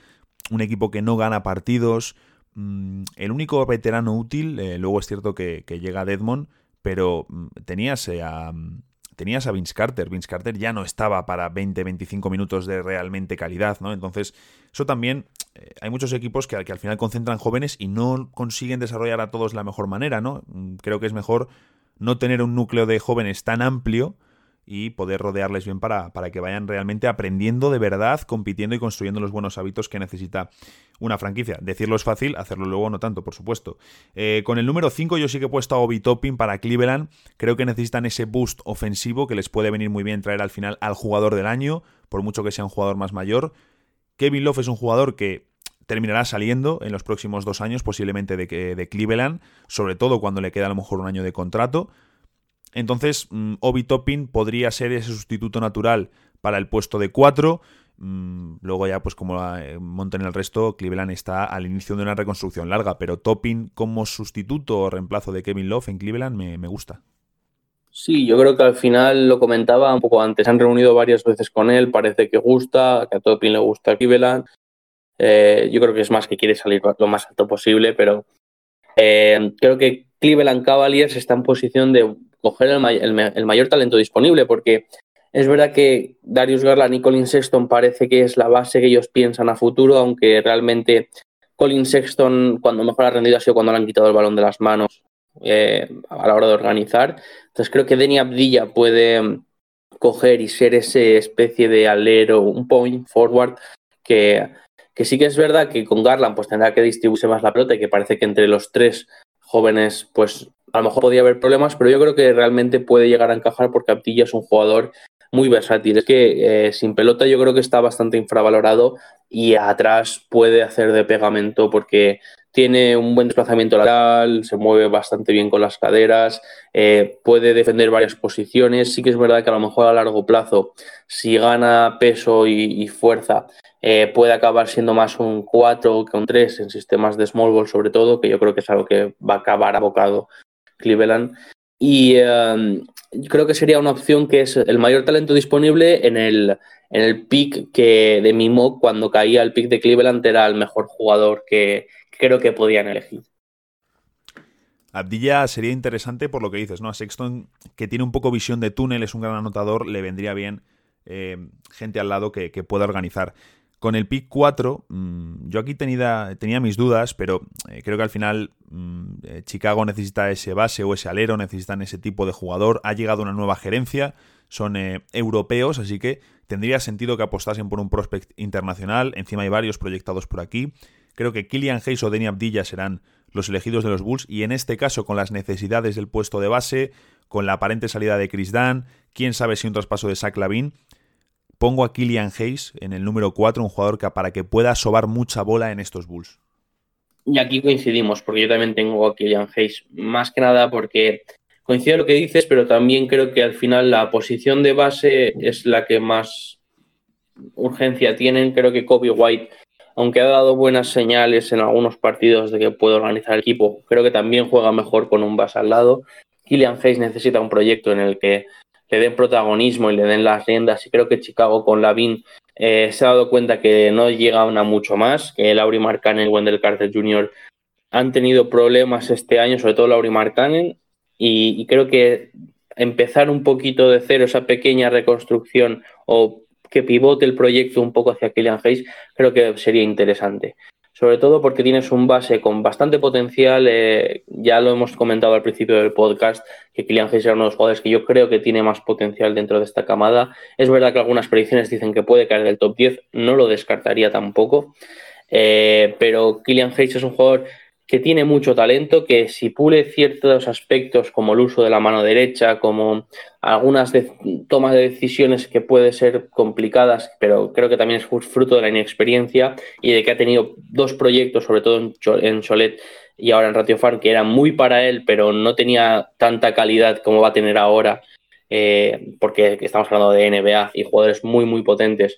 un equipo que no gana partidos. El único veterano útil, eh, luego es cierto que, que llega Dedmon, pero tenías a, tenías a Vince Carter. Vince Carter ya no estaba para veinte a veinticinco minutos de realmente calidad, ¿no? Entonces, eso también... Hay muchos equipos que, que al final concentran jóvenes y no consiguen desarrollar a todos de la mejor manera, ¿no? Creo que es mejor no tener un núcleo de jóvenes tan amplio y poder rodearles bien para, para que vayan realmente aprendiendo de verdad, compitiendo y construyendo los buenos hábitos que necesita una franquicia. Decirlo es fácil, hacerlo luego no tanto, por supuesto. Eh, con el número cinco yo sí que he puesto a Obi Toppin para Cleveland. Creo que necesitan ese boost ofensivo que les puede venir muy bien traer al final al jugador del año, por mucho que sea un jugador más mayor. Kevin Love es un jugador que terminará saliendo en los próximos dos años posiblemente de, de Cleveland, sobre todo cuando le queda a lo mejor un año de contrato. Entonces, um, Obi Toppin podría ser ese sustituto natural para el puesto de cuatro. Um, luego ya, pues como monten el resto, Cleveland está al inicio de una reconstrucción larga, pero Toppin como sustituto o reemplazo de Kevin Love en Cleveland me, me gusta. Sí, yo creo que al final, lo comentaba un poco antes, se han reunido varias veces con él, parece que gusta, que a Toppin le gusta Cleveland. Eh, yo creo que es más que quiere salir lo más alto posible, pero eh, creo que Cleveland Cavaliers está en posición de coger el, may- el, me- el mayor talento disponible, porque es verdad que Darius Garland y Colin Sexton parece que es la base que ellos piensan a futuro, aunque realmente Colin Sexton cuando mejor ha rendido ha sido cuando le han quitado el balón de las manos. Eh, a la hora de organizar. Entonces creo que Deni Avdija puede coger y ser ese especie de alero, un point forward que, que sí que es verdad que con Garland pues tendrá que distribuirse más la pelota y que parece que entre los tres jóvenes pues a lo mejor podría haber problemas, pero yo creo que realmente puede llegar a encajar porque Avdija es un jugador muy versátil. Es que eh, sin pelota yo creo que está bastante infravalorado y atrás puede hacer de pegamento porque tiene un buen desplazamiento lateral, se mueve bastante bien con las caderas, eh, puede defender varias posiciones. Sí que es verdad que a lo mejor a largo plazo, si gana peso y, y fuerza, eh, puede acabar siendo más un cuatro que un tres en sistemas de small ball sobre todo, que yo creo que es algo que va a acabar abocado Cleveland. y um, creo que sería una opción que es el mayor talento disponible en el, en el pick que de mi mock, cuando caía el pick de Cleveland, era el mejor jugador que creo que podían elegir. Avdija sería interesante por lo que dices, ¿no? A Sexton, que tiene un poco visión de túnel, es un gran anotador, le vendría bien eh, gente al lado que, que pueda organizar. Con el pick cuatro, mmm, yo aquí tenida, tenía mis dudas, pero eh, creo que al final mmm, Chicago necesita ese base o ese alero, necesitan ese tipo de jugador. Ha llegado una nueva gerencia, son eh, europeos, así que tendría sentido que apostasen por un prospect internacional. Encima hay varios proyectados por aquí. Creo que Killian Hayes o Deni Avdija serán los elegidos de los Bulls, y en este caso con las necesidades del puesto de base, con la aparente salida de Chris Dunn, quién sabe si un traspaso de Zach LaVine, pongo a Killian Hayes en el número cuatro, un jugador que para que pueda sobar mucha bola en estos Bulls. Y aquí coincidimos, porque yo también tengo a Killian Hayes, más que nada porque coincide lo que dices, pero también creo que al final la posición de base es la que más urgencia tienen. Creo que Kobe White, aunque ha dado buenas señales en algunos partidos de que puede organizar el equipo, creo que también juega mejor con un base al lado. Killian Hayes necesita un proyecto en el que le den protagonismo y le den las riendas, y creo que Chicago con LaVine eh, se ha dado cuenta que no llegan a mucho más, que Lauri Markkanen y Wendell Carter junior han tenido problemas este año, sobre todo Lauri Markkanen, y, y creo que empezar un poquito de cero, esa pequeña reconstrucción o que pivote el proyecto un poco hacia Killian Hayes, creo que sería interesante. Sobre todo porque tienes un base con bastante potencial, eh, ya lo hemos comentado al principio del podcast, que Killian Hayes era uno de los jugadores que yo creo que tiene más potencial dentro de esta camada. Es verdad que algunas predicciones dicen que puede caer del top diez, no lo descartaría tampoco, eh, pero Killian Hayes es un jugador que tiene mucho talento, que si pule ciertos aspectos como el uso de la mano derecha, como algunas de- tomas de decisiones que pueden ser complicadas, pero creo que también es fruto de la inexperiencia y de que ha tenido dos proyectos, sobre todo en, Cho- en Cholet y ahora en Ratio Farm, que eran muy para él, pero no tenía tanta calidad como va a tener ahora, eh, porque estamos hablando de N B A y jugadores muy, muy potentes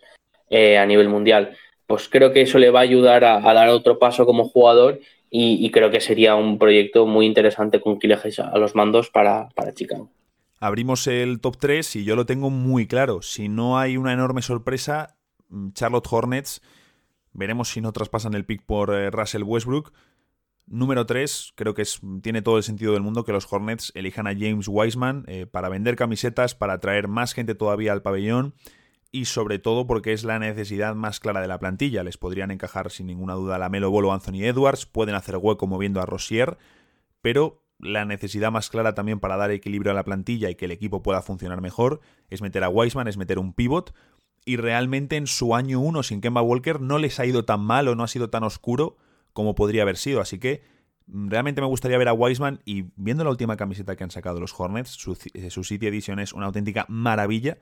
eh, a nivel mundial. Pues creo que eso le va a ayudar a, a dar otro paso como jugador. Y, y creo que sería un proyecto muy interesante con Killian Hayes a los mandos para, para Chicago. Abrimos el top tres y yo lo tengo muy claro. Si no hay una enorme sorpresa, Charlotte Hornets, veremos si no traspasan el pick por Russell Westbrook. Número tres, creo que es, tiene todo el sentido del mundo que los Hornets elijan a James Wiseman eh, para vender camisetas, para atraer más gente todavía al pabellón y sobre todo porque es la necesidad más clara de la plantilla. Les podrían encajar sin ninguna duda a LaMelo Ball o Anthony Edwards, pueden hacer hueco moviendo a Rozier, pero la necesidad más clara también para dar equilibrio a la plantilla y que el equipo pueda funcionar mejor es meter a Wiseman, es meter un pivot, y realmente en su año uno sin Kemba Walker no les ha ido tan mal o no ha sido tan oscuro como podría haber sido, así que realmente me gustaría ver a Wiseman, y viendo la última camiseta que han sacado los Hornets, su, su City Edition es una auténtica maravilla.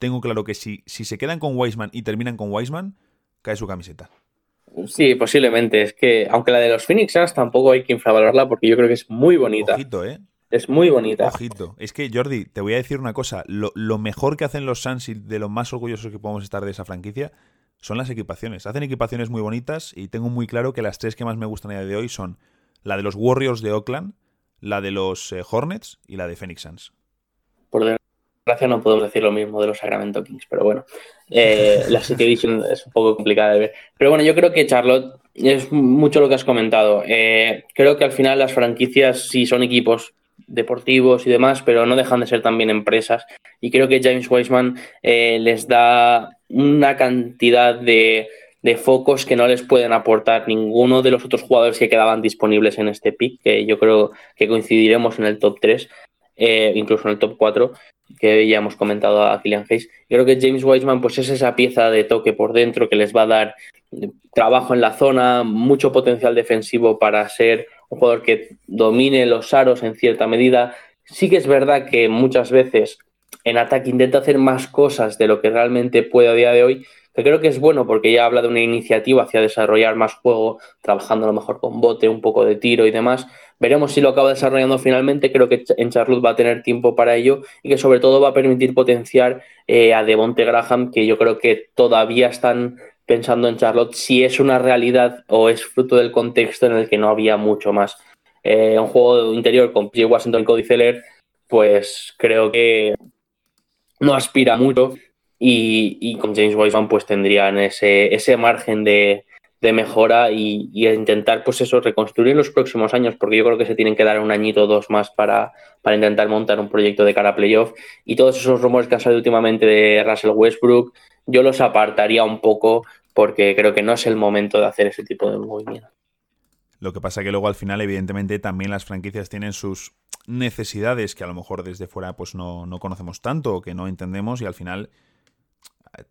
Tengo claro que si, si se quedan con Wiseman y terminan con Wiseman, cae su camiseta. Sí, posiblemente. Es que, aunque la de los Phoenix Suns tampoco hay que infravalorarla, porque yo creo que es muy bonita. Ojito, ¿eh? Es muy bonita. Ojito. Es que, Jordi, te voy a decir una cosa. Lo, lo mejor que hacen los Suns, y de lo más orgullosos que podemos estar de esa franquicia, son las equipaciones. Hacen equipaciones muy bonitas y tengo muy claro que las tres que más me gustan a día de hoy son la de los Warriors de Oakland, la de los eh, Hornets y la de Phoenix Suns. Por delante. Gracias, no podemos decir lo mismo de los Sacramento Kings, pero bueno, eh, la City Edition es un poco complicada de ver. Pero bueno, yo creo que Charlotte, es mucho lo que has comentado. Eh, creo que al final las franquicias sí son equipos deportivos y demás, pero no dejan de ser también empresas. Y creo que James Wiseman eh, les da una cantidad de, de focos que no les pueden aportar ninguno de los otros jugadores que quedaban disponibles en este pick, que yo creo que coincidiremos en el top tres, eh, incluso en el top cuatro. Que ya hemos comentado a Killian Hayes. Yo creo que James Wiseman pues es esa pieza de toque por dentro que les va a dar trabajo en la zona, mucho potencial defensivo para ser un jugador que domine los aros en cierta medida. Sí que es verdad que muchas veces en ataque intenta hacer más cosas de lo que realmente puede a día de hoy, que creo que es bueno porque ya habla de una iniciativa hacia desarrollar más juego, trabajando a lo mejor con bote, un poco de tiro y demás. Veremos si lo acaba desarrollando finalmente. Creo que en Charlotte va a tener tiempo para ello y que sobre todo va a permitir potenciar eh, a Devonte Graham, que yo creo que todavía están pensando en Charlotte si es una realidad o es fruto del contexto en el que no había mucho más. Eh, un juego interior con P J Washington y Cody Zeller pues creo que no aspira mucho y, y con James Wiseman pues tendrían ese, ese margen de, de mejora y, y intentar pues eso, reconstruir los próximos años, porque yo creo que se tienen que dar un añito o dos más para, para intentar montar un proyecto de cara a playoff, y todos esos rumores que han salido últimamente de Russell Westbrook yo los apartaría un poco porque creo que no es el momento de hacer ese tipo de movimiento. Lo que pasa que luego al final, evidentemente, también las franquicias tienen sus necesidades que a lo mejor desde fuera pues no, no conocemos tanto o que no entendemos, y al final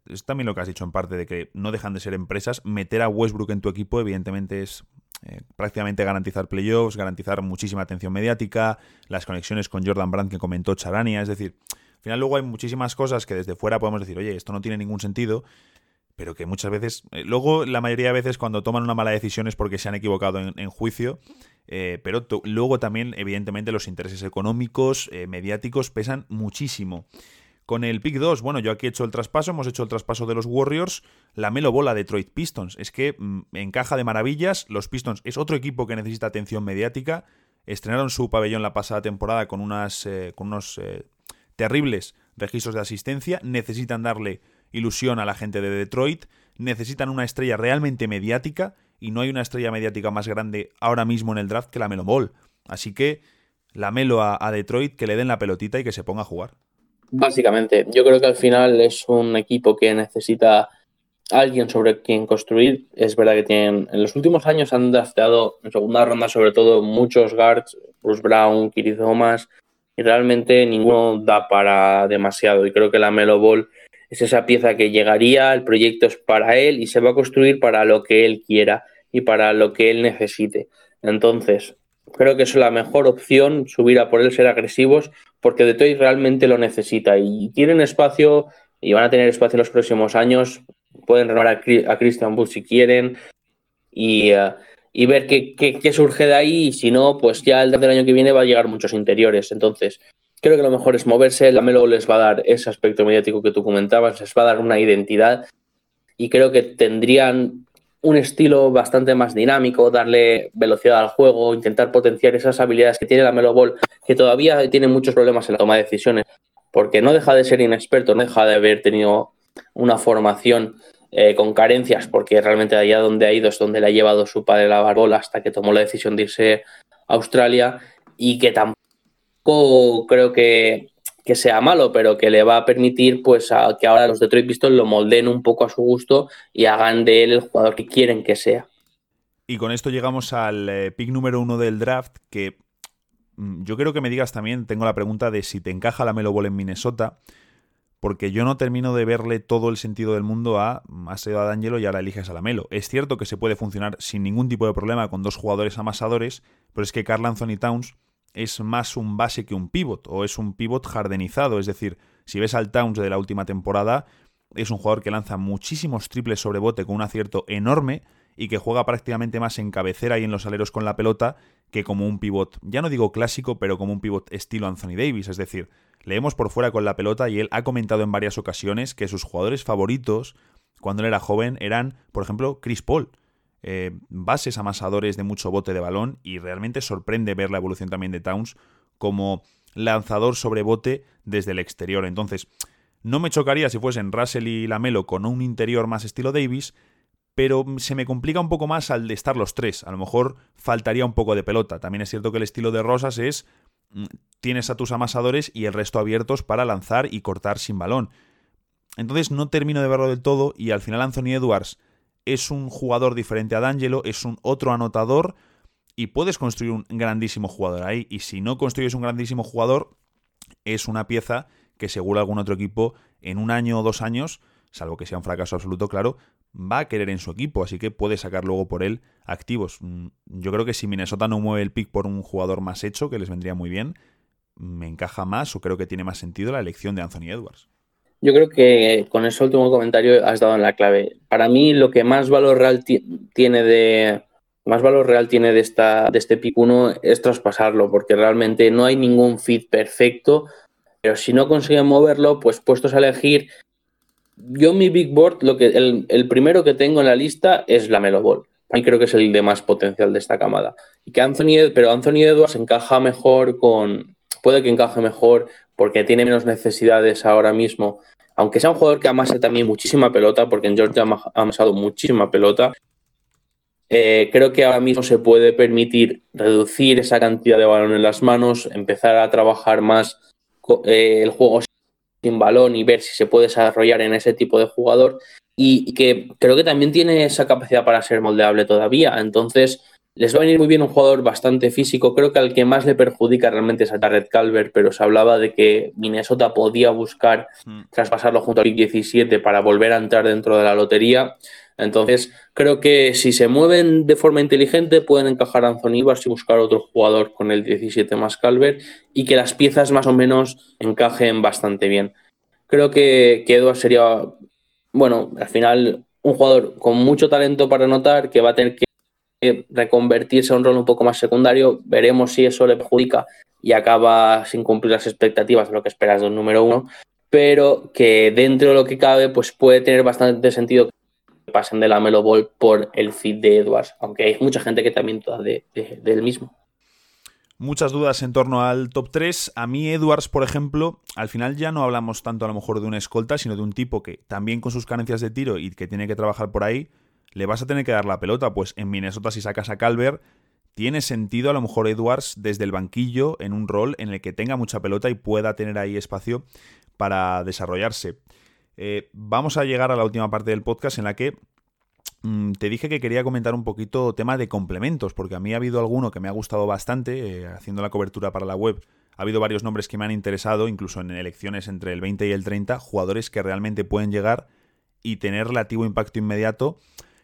es también lo que has dicho en parte de que no dejan de ser empresas. Meter a Westbrook en tu equipo evidentemente es eh, prácticamente garantizar playoffs, garantizar muchísima atención mediática, las conexiones con Jordan Brand que comentó Charania, es decir, al final luego hay muchísimas cosas que desde fuera podemos decir, oye, esto no tiene ningún sentido, pero que muchas veces, luego la mayoría de veces cuando toman una mala decisión es porque se han equivocado en, en juicio, eh, pero to- luego también evidentemente los intereses económicos, eh, mediáticos pesan muchísimo. Con el pick dos, bueno, yo aquí he hecho el traspaso, hemos hecho el traspaso de los Warriors, LaMelo Ball a Detroit Pistons, es que mm, encaja de maravillas, los Pistons es otro equipo que necesita atención mediática, estrenaron su pabellón la pasada temporada con, unas, eh, con unos eh, terribles registros de asistencia, necesitan darle ilusión a la gente de Detroit, necesitan una estrella realmente mediática y no hay una estrella mediática más grande ahora mismo en el draft que LaMelo Ball. Así que LaMelo a, a Detroit, que le den la pelotita y que se ponga a jugar. Básicamente, yo creo que al final es un equipo que necesita alguien sobre quien construir. Es verdad que tienen, en los últimos años han drafteado en segunda ronda sobre todo muchos guards, Bruce Brown, Kiri Thomas, y realmente ninguno da para demasiado, y creo que LaMelo Ball es esa pieza que llegaría, el proyecto es para él y se va a construir para lo que él quiera y para lo que él necesite. Entonces, creo que es la mejor opción, subir a por él, ser agresivos, porque Detroit realmente lo necesita y tienen espacio y van a tener espacio en los próximos años. Pueden renovar a, Chris, a Christian Wood si quieren y, uh, y ver qué, qué, qué surge de ahí, y si no, pues ya el del año que viene va a llegar muchos interiores. Entonces, creo que lo mejor es moverse. LaMelo les va a dar ese aspecto mediático que tú comentabas, les va a dar una identidad y creo que tendrían un estilo bastante más dinámico, darle velocidad al juego, intentar potenciar esas habilidades que tiene LaMelo Ball, que todavía tiene muchos problemas en la toma de decisiones, porque no deja de ser inexperto, no deja de haber tenido una formación eh, con carencias, porque realmente allá donde ha ido es donde le ha llevado su padre la bola hasta que tomó la decisión de irse a Australia, y que tampoco creo que, que sea malo, pero que le va a permitir pues a, que ahora los Detroit Pistons lo moldeen un poco a su gusto y hagan de él el jugador que quieren que sea. Y con esto llegamos al pick número uno del draft, que yo quiero que me digas también, tengo la pregunta de si te encaja LaMelo Ball en Minnesota, porque yo no termino de verle todo el sentido del mundo a has sido a D'Angelo y ahora eliges a LaMelo. Es cierto que se puede funcionar sin ningún tipo de problema con dos jugadores amasadores, pero es que Karl-Anthony Towns es más un base que un pívot, o es un pívot jardinizado, es decir, si ves al Towns de la última temporada, es un jugador que lanza muchísimos triples sobre bote con un acierto enorme y que juega prácticamente más en cabecera y en los aleros con la pelota que como un pívot, ya no digo clásico, pero como un pívot estilo Anthony Davis, es decir, leemos por fuera con la pelota, y él ha comentado en varias ocasiones que sus jugadores favoritos cuando él era joven eran, por ejemplo, Chris Paul. Eh, bases amasadores de mucho bote de balón, y realmente sorprende ver la evolución también de Towns como lanzador sobre bote desde el exterior. Entonces, no me chocaría si fuesen Russell y LaMelo con un interior más estilo Davis, pero se me complica un poco más al de estar los tres. A lo mejor faltaría un poco de pelota. También es cierto que el estilo de Rosas es tienes a tus amasadores y el resto abiertos para lanzar y cortar sin balón. Entonces no termino de verlo del todo, y al final Anthony Edwards es un jugador diferente a D'Angelo, es un otro anotador y puedes construir un grandísimo jugador ahí. Y si no construyes un grandísimo jugador, es una pieza que seguro algún otro equipo en un año o dos años, salvo que sea un fracaso absoluto, claro, va a querer en su equipo. Así que puede sacar luego por él activos. Yo creo que si Minnesota no mueve el pick por un jugador más hecho, que les vendría muy bien, me encaja más o creo que tiene más sentido la elección de Anthony Edwards. Yo creo que con ese último comentario has dado en la clave. Para mí lo que más valor real t- tiene de más valor real tiene de esta de este pick uno es traspasarlo, porque realmente no hay ningún fit perfecto, pero si no consiguen moverlo, pues puestos a elegir, yo mi big board, lo que el, el primero que tengo en la lista es LaMelo Ball. Para mí creo que es el de más potencial de esta camada. Y que Anthony, pero Anthony Edwards encaja mejor con puede que encaje mejor porque tiene menos necesidades ahora mismo, aunque sea un jugador que amase también muchísima pelota, porque en Georgia ha amasado muchísima pelota. Eh, creo que ahora mismo se puede permitir reducir esa cantidad de balón en las manos, empezar a trabajar más eh, el juego sin balón y ver si se puede desarrollar en ese tipo de jugador, y, y que creo que también tiene esa capacidad para ser moldeable todavía. Entonces les va a venir muy bien un jugador bastante físico. Creo que al que más le perjudica realmente es a Jarrett Culver, pero se hablaba de que Minnesota podía buscar traspasarlo junto al pick diecisiete para volver a entrar dentro de la lotería. Entonces, creo que si se mueven de forma inteligente, pueden encajar a Anthony Edwards y buscar otro jugador con el diecisiete más Calvert, y que las piezas más o menos encajen bastante bien. Creo que, que Edwards sería, bueno, al final un jugador con mucho talento para anotar, que va a tener que reconvertirse a un rol un poco más secundario. Veremos si eso le perjudica y acaba sin cumplir las expectativas de lo que esperas de un número uno, pero que dentro de lo que cabe, pues puede tener bastante sentido pasen de LaMelo Ball por el feed de Edwards, aunque hay mucha gente que también duda de, de, del mismo. Muchas dudas en torno al top tres. A mí Edwards, por ejemplo, al final ya no hablamos tanto a lo mejor de una escolta, sino de un tipo que también con sus carencias de tiro y que tiene que trabajar por ahí, le vas a tener que dar la pelota. Pues en Minnesota, si sacas a Calvert, tiene sentido a lo mejor Edwards desde el banquillo en un rol en el que tenga mucha pelota y pueda tener ahí espacio para desarrollarse. Eh, vamos a llegar a la última parte del podcast en la que mm, te dije que quería comentar un poquito tema de complementos, porque a mí ha habido alguno que me ha gustado bastante, eh, haciendo la cobertura para la web. Ha habido varios nombres que me han interesado, incluso en elecciones entre el veinte y el treinta, jugadores que realmente pueden llegar y tener relativo impacto inmediato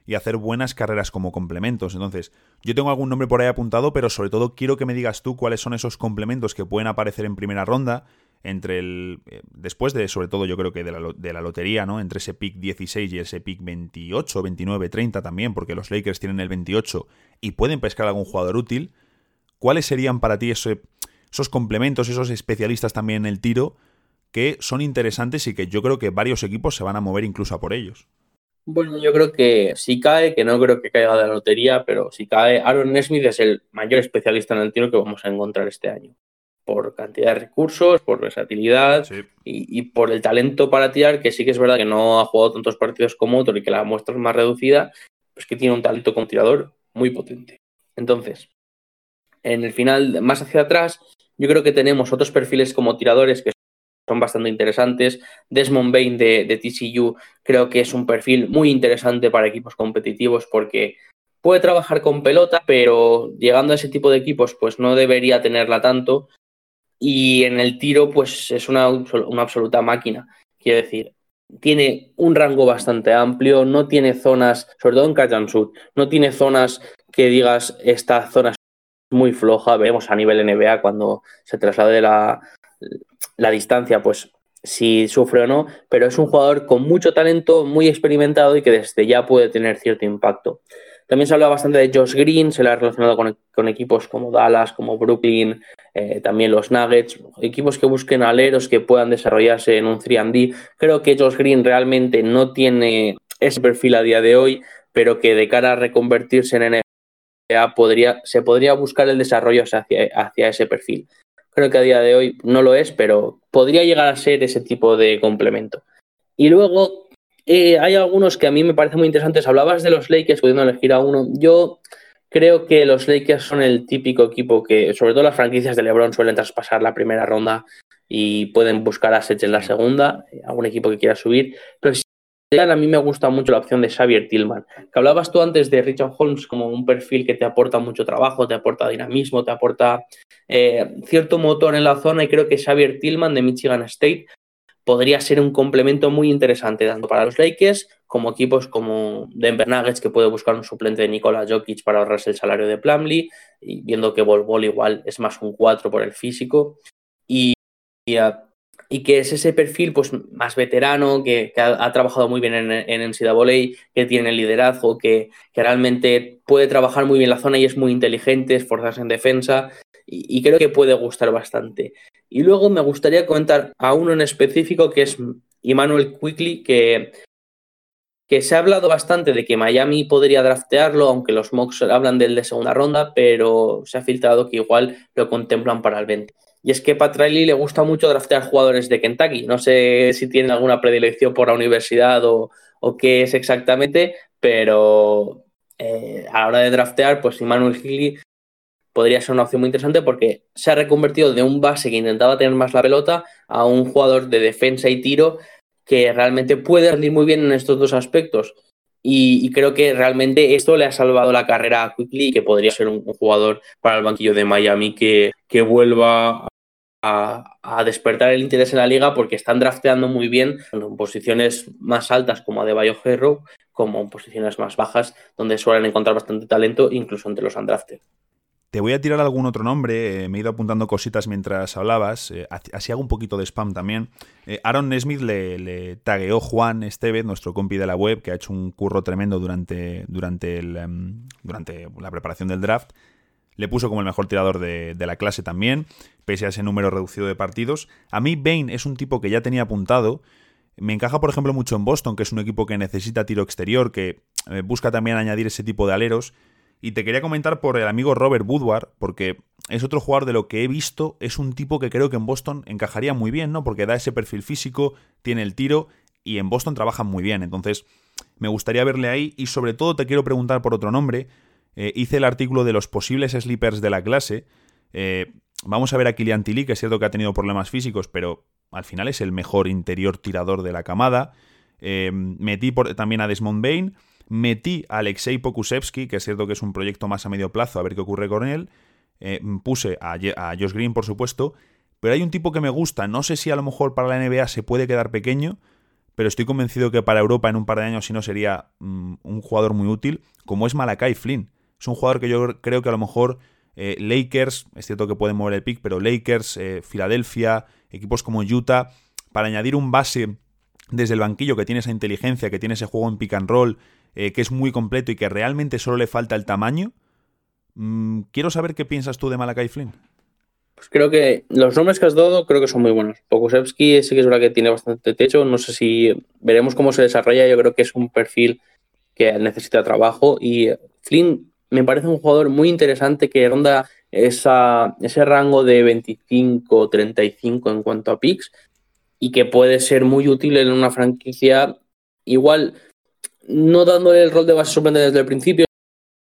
y hacer buenas carreras como complementos. Entonces, yo tengo algún nombre por ahí apuntado, pero sobre todo quiero que me digas tú cuáles son esos complementos que pueden aparecer en primera ronda, entre el eh, después de, sobre todo yo creo que de la, de la lotería, ¿no? Entre ese pick dieciséis y ese pick veintiocho, veintinueve, treinta también, porque los Lakers tienen el veintiocho y pueden pescar algún jugador útil. ¿Cuáles serían para ti ese, esos complementos, esos especialistas también en el tiro que son interesantes y que yo creo que varios equipos se van a mover incluso a por ellos? Bueno, yo creo que si cae, que no creo que caiga de la lotería, pero si cae, Aaron Nesmith es el mayor especialista en el tiro que vamos a encontrar este año, por cantidad de recursos, por versatilidad, sí, y, y por el talento para tirar, que sí que es verdad que no ha jugado tantos partidos como otro y que la muestra es más reducida, pues que tiene un talento como tirador muy potente. Entonces, en el final, más hacia atrás, yo creo que tenemos otros perfiles como tiradores que son bastante interesantes. Desmond Bane de, de T C U creo que es un perfil muy interesante para equipos competitivos, porque puede trabajar con pelota, pero llegando a ese tipo de equipos pues no debería tenerla tanto. Y en el tiro, pues es una, una absoluta máquina. Quiero decir, tiene un rango bastante amplio, no tiene zonas, sobre todo en catch and shoot, no tiene zonas que digas, esta zona es muy floja. Vemos a nivel N B A cuando se traslade la, la distancia, pues si sufre o no, pero es un jugador con mucho talento, muy experimentado y que desde ya puede tener cierto impacto. También se habla bastante de Josh Green, se le ha relacionado con, con equipos como Dallas, como Brooklyn, eh, también los Nuggets, equipos que busquen aleros que puedan desarrollarse en un tres and D. Creo que Josh Green realmente no tiene ese perfil a día de hoy, pero que de cara a reconvertirse en N B A podría, se podría buscar el desarrollo hacia, hacia ese perfil. Creo que a día de hoy no lo es, pero podría llegar a ser ese tipo de complemento. Y luego Eh, hay algunos que a mí me parecen muy interesantes. Hablabas de los Lakers pudiendo elegir a uno. Yo creo que los Lakers son el típico equipo que, sobre todo las franquicias de LeBron, suelen traspasar la primera ronda y pueden buscar assets en la segunda, algún equipo que quiera subir. Pero si a mí me gusta mucho la opción de Xavier Tillman, que hablabas tú antes de Richard Holmes como un perfil que te aporta mucho trabajo, te aporta dinamismo, te aporta eh, cierto motor en la zona, y creo que Xavier Tillman de Michigan State podría ser un complemento muy interesante tanto para los Lakers como equipos como Denver Nuggets, que puede buscar un suplente de Nikola Jokic para ahorrarse el salario de Plumlee, y viendo que Bol Bol igual es más un cuatro por el físico, y, y, y que es ese perfil pues más veterano, que, que ha, ha trabajado muy bien en, en N C A A, que tiene liderazgo, que, que realmente puede trabajar muy bien la zona y es muy inteligente, esforzarse en defensa, y creo que puede gustar bastante. Y luego me gustaría comentar a uno en específico, que es Immanuel Quickley, que, que se ha hablado bastante de que Miami podría draftearlo, aunque los mocks hablan del de segunda ronda, pero se ha filtrado que igual lo contemplan para el veinte. y es que Pat Riley le gusta mucho draftear jugadores de Kentucky. No sé si tienen alguna predilección por la universidad o, o qué es exactamente, pero eh, a la hora de draftear, pues Immanuel Quickley podría ser una opción muy interesante porque se ha reconvertido de un base que intentaba tener más la pelota a un jugador de defensa y tiro que realmente puede rendir muy bien en estos dos aspectos. Y, y creo que realmente esto le ha salvado la carrera a Quickley, que podría ser un, un jugador para el banquillo de Miami que, que vuelva a, a despertar el interés en la liga, porque están drafteando muy bien en posiciones más altas como Adebayo Herro, como en posiciones más bajas donde suelen encontrar bastante talento incluso entre los undrafted. Te voy a tirar algún otro nombre, eh, me he ido apuntando cositas mientras hablabas, eh, así hago un poquito de spam también. Eh, Aaron Nesmith le, le tagueó Juan Estevez, nuestro compi de la web, que ha hecho un curro tremendo durante, durante, el, um, durante la preparación del draft. Le puso como el mejor tirador de, de la clase también, pese a ese número reducido de partidos. A mí Bane es un tipo que ya tenía apuntado. Me encaja, por ejemplo, mucho en Boston, que es un equipo que necesita tiro exterior, que eh, busca también añadir ese tipo de aleros. Y te quería comentar por el amigo Robert Woodard, porque es otro jugador de lo que he visto, es un tipo que creo que en Boston encajaría muy bien, ¿no? Porque da ese perfil físico, tiene el tiro y en Boston trabajan muy bien. Entonces me gustaría verle ahí y sobre todo te quiero preguntar por otro nombre. Eh, hice el artículo de los posibles sleepers de la clase. Eh, vamos a ver a Killian Tilly, que es cierto que ha tenido problemas físicos, pero al final es el mejor interior tirador de la camada. Eh, metí por, también a Desmond Bane. Metí a Alexei Pokusevski, que es cierto que es un proyecto más a medio plazo, a ver qué ocurre con él. Eh, puse a, Ye- a Josh Green, por supuesto. Pero hay un tipo que me gusta. No sé si a lo mejor para la N B A se puede quedar pequeño, pero estoy convencido que para Europa en un par de años, si no, sería mm, un jugador muy útil, como es Malachi Flynn. Es un jugador que yo creo que a lo mejor eh, Lakers, es cierto que pueden mover el pick, pero Lakers, eh, Filadelfia, equipos como Utah, para añadir un base desde el banquillo que tiene esa inteligencia, que tiene ese juego en pick and roll, Eh, que es muy completo y que realmente solo le falta el tamaño. Mm, quiero saber qué piensas tú de Malachi Flynn. Pues creo que los nombres que has dado creo que son muy buenos. Pokusevski sí que es verdad que tiene bastante techo. No sé si veremos cómo se desarrolla. Yo creo que es un perfil que necesita trabajo. Y Flynn me parece un jugador muy interesante que ronda esa, ese rango de veinticinco a treinta y cinco en cuanto a picks y que puede ser muy útil en una franquicia igual, no dándole el rol de base suplente desde el principio,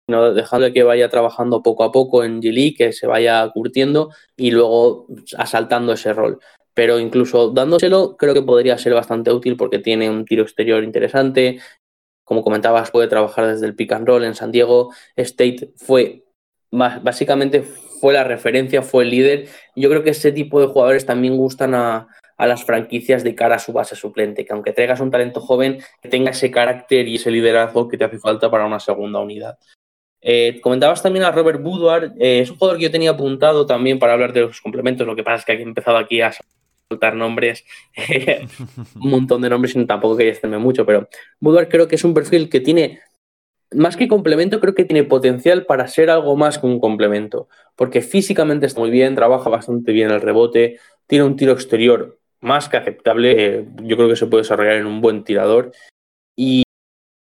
sino dejándole que vaya trabajando poco a poco en G-League, que se vaya curtiendo y luego asaltando ese rol. Pero incluso dándoselo creo que podría ser bastante útil porque tiene un tiro exterior interesante. Como comentabas, puede trabajar desde el pick and roll. En San Diego State fue, básicamente fue la referencia, fue el líder. Yo creo que ese tipo de jugadores también gustan a... a las franquicias de cara a su base suplente, que aunque traigas un talento joven, que tenga ese carácter y ese liderazgo que te hace falta para una segunda unidad. Eh, comentabas también a Robert Woodard, eh, es un jugador que yo tenía apuntado también para hablar de los complementos, lo que pasa es que he empezado aquí a soltar nombres, un montón de nombres y tampoco quería extenderme mucho, pero Woodard creo que es un perfil que tiene, más que complemento, creo que tiene potencial para ser algo más que un complemento, porque físicamente está muy bien, trabaja bastante bien el rebote, tiene un tiro exterior más que aceptable, eh, yo creo que se puede desarrollar en un buen tirador y,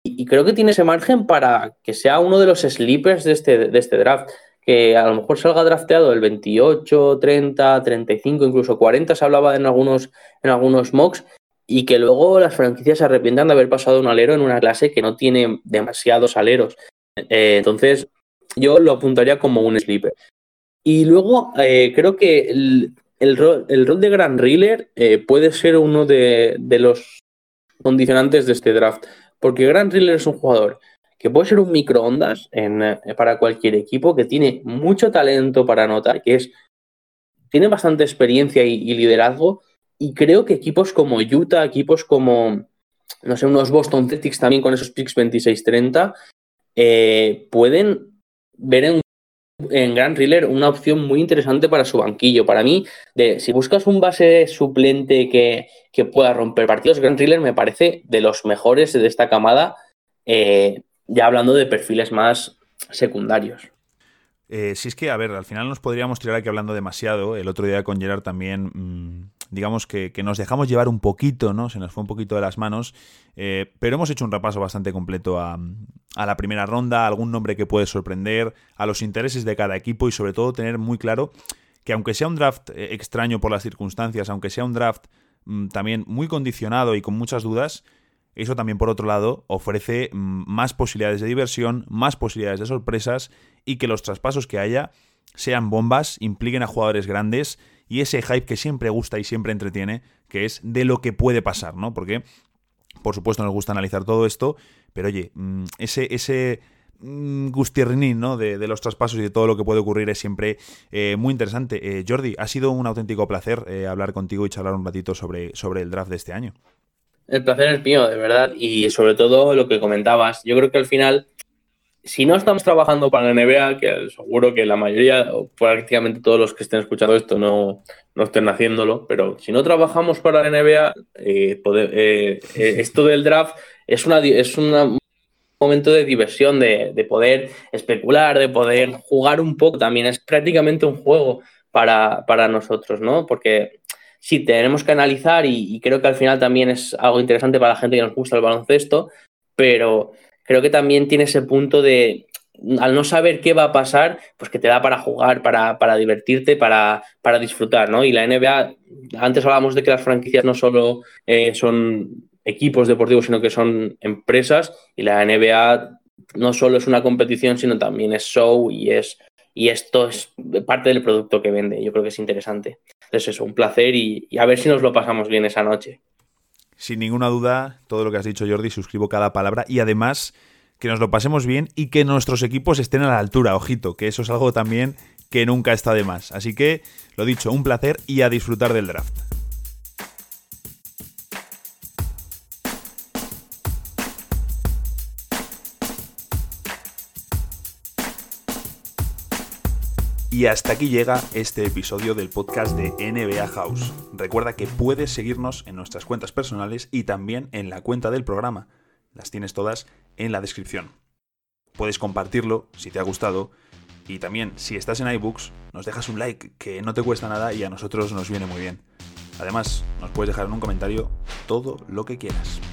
y creo que tiene ese margen para que sea uno de los sleepers de este, de este draft, que a lo mejor salga drafteado el veintiocho, treinta, treinta y cinco, incluso cuarenta se hablaba en algunos, en algunos mocks, y que luego las franquicias se arrepientan de haber pasado un alero en una clase que no tiene demasiados aleros, eh, entonces yo lo apuntaría como un sleeper. Y luego eh, creo que el, El rol, el rol de Grant Riller eh, puede ser uno de, de los condicionantes de este draft, porque Grant Riller es un jugador que puede ser un microondas en, eh, para cualquier equipo, que tiene mucho talento para anotar, que es tiene bastante experiencia y, y liderazgo, y creo que equipos como Utah, equipos como, no sé, unos Boston Celtics también con esos picks veintiséis treinta, eh, pueden ver en en Grant Riller una opción muy interesante para su banquillo. Para mí, de, si buscas un base suplente que, que pueda romper partidos, Grant Riller me parece de los mejores de esta camada, eh, ya hablando de perfiles más secundarios. Eh, si es que, a ver, al final nos podríamos tirar aquí hablando demasiado. El otro día con Gerard también, mmm, digamos que, que nos dejamos llevar un poquito, ¿no? Se nos fue un poquito de las manos, eh, pero hemos hecho un repaso bastante completo a, a la primera ronda, a algún nombre que puede sorprender, a los intereses de cada equipo y sobre todo tener muy claro que aunque sea un draft extraño por las circunstancias, aunque sea un draft mmm, también muy condicionado y con muchas dudas, eso también, por otro lado, ofrece mmm, más posibilidades de diversión, más posibilidades de sorpresas, y que los traspasos que haya sean bombas, impliquen a jugadores grandes y ese hype que siempre gusta y siempre entretiene, que es de lo que puede pasar, ¿no? Porque, por supuesto, nos gusta analizar todo esto, pero oye, mmm, ese... ese gustirrinín, ¿no? De, de los traspasos y de todo lo que puede ocurrir es siempre eh, muy interesante. Eh, Jordi, ha sido un auténtico placer eh, hablar contigo y charlar un ratito sobre, sobre el draft de este año. El placer es mío, de verdad, y sobre todo lo que comentabas. Yo creo que al final, si no estamos trabajando para la N B A, que seguro que la mayoría o prácticamente todos los que estén escuchando esto no, no estén haciéndolo, pero si no trabajamos para la N B A, eh, poder, eh, esto del draft es una... Es una momento de diversión, de, de poder especular, de poder jugar un poco también. Es prácticamente un juego para, para nosotros, ¿no? Porque sí, tenemos que analizar y, y creo que al final también es algo interesante para la gente que nos gusta el baloncesto, pero creo que también tiene ese punto de, al no saber qué va a pasar, pues que te da para jugar, para, para divertirte, para, para disfrutar, ¿no? Y la N B A, antes hablábamos de que las franquicias no solo eh, son... equipos deportivos, sino que son empresas, y la N B A no solo es una competición, sino también es show y es y esto es parte del producto que vende. Yo creo que es interesante. Entonces eso, un placer y, y a ver si nos lo pasamos bien esa noche. Sin ninguna duda, todo lo que has dicho, Jordi, suscribo cada palabra y además que nos lo pasemos bien y que nuestros equipos estén a la altura, ojito, que eso es algo también que nunca está de más. Así que, lo dicho, un placer y a disfrutar del draft. Y hasta aquí llega este episodio del podcast de N B A House. Recuerda que puedes seguirnos en nuestras cuentas personales y también en la cuenta del programa. Las tienes todas en la descripción. Puedes compartirlo si te ha gustado y también si estás en iBooks nos dejas un like que no te cuesta nada y a nosotros nos viene muy bien. Además, nos puedes dejar en un comentario todo lo que quieras.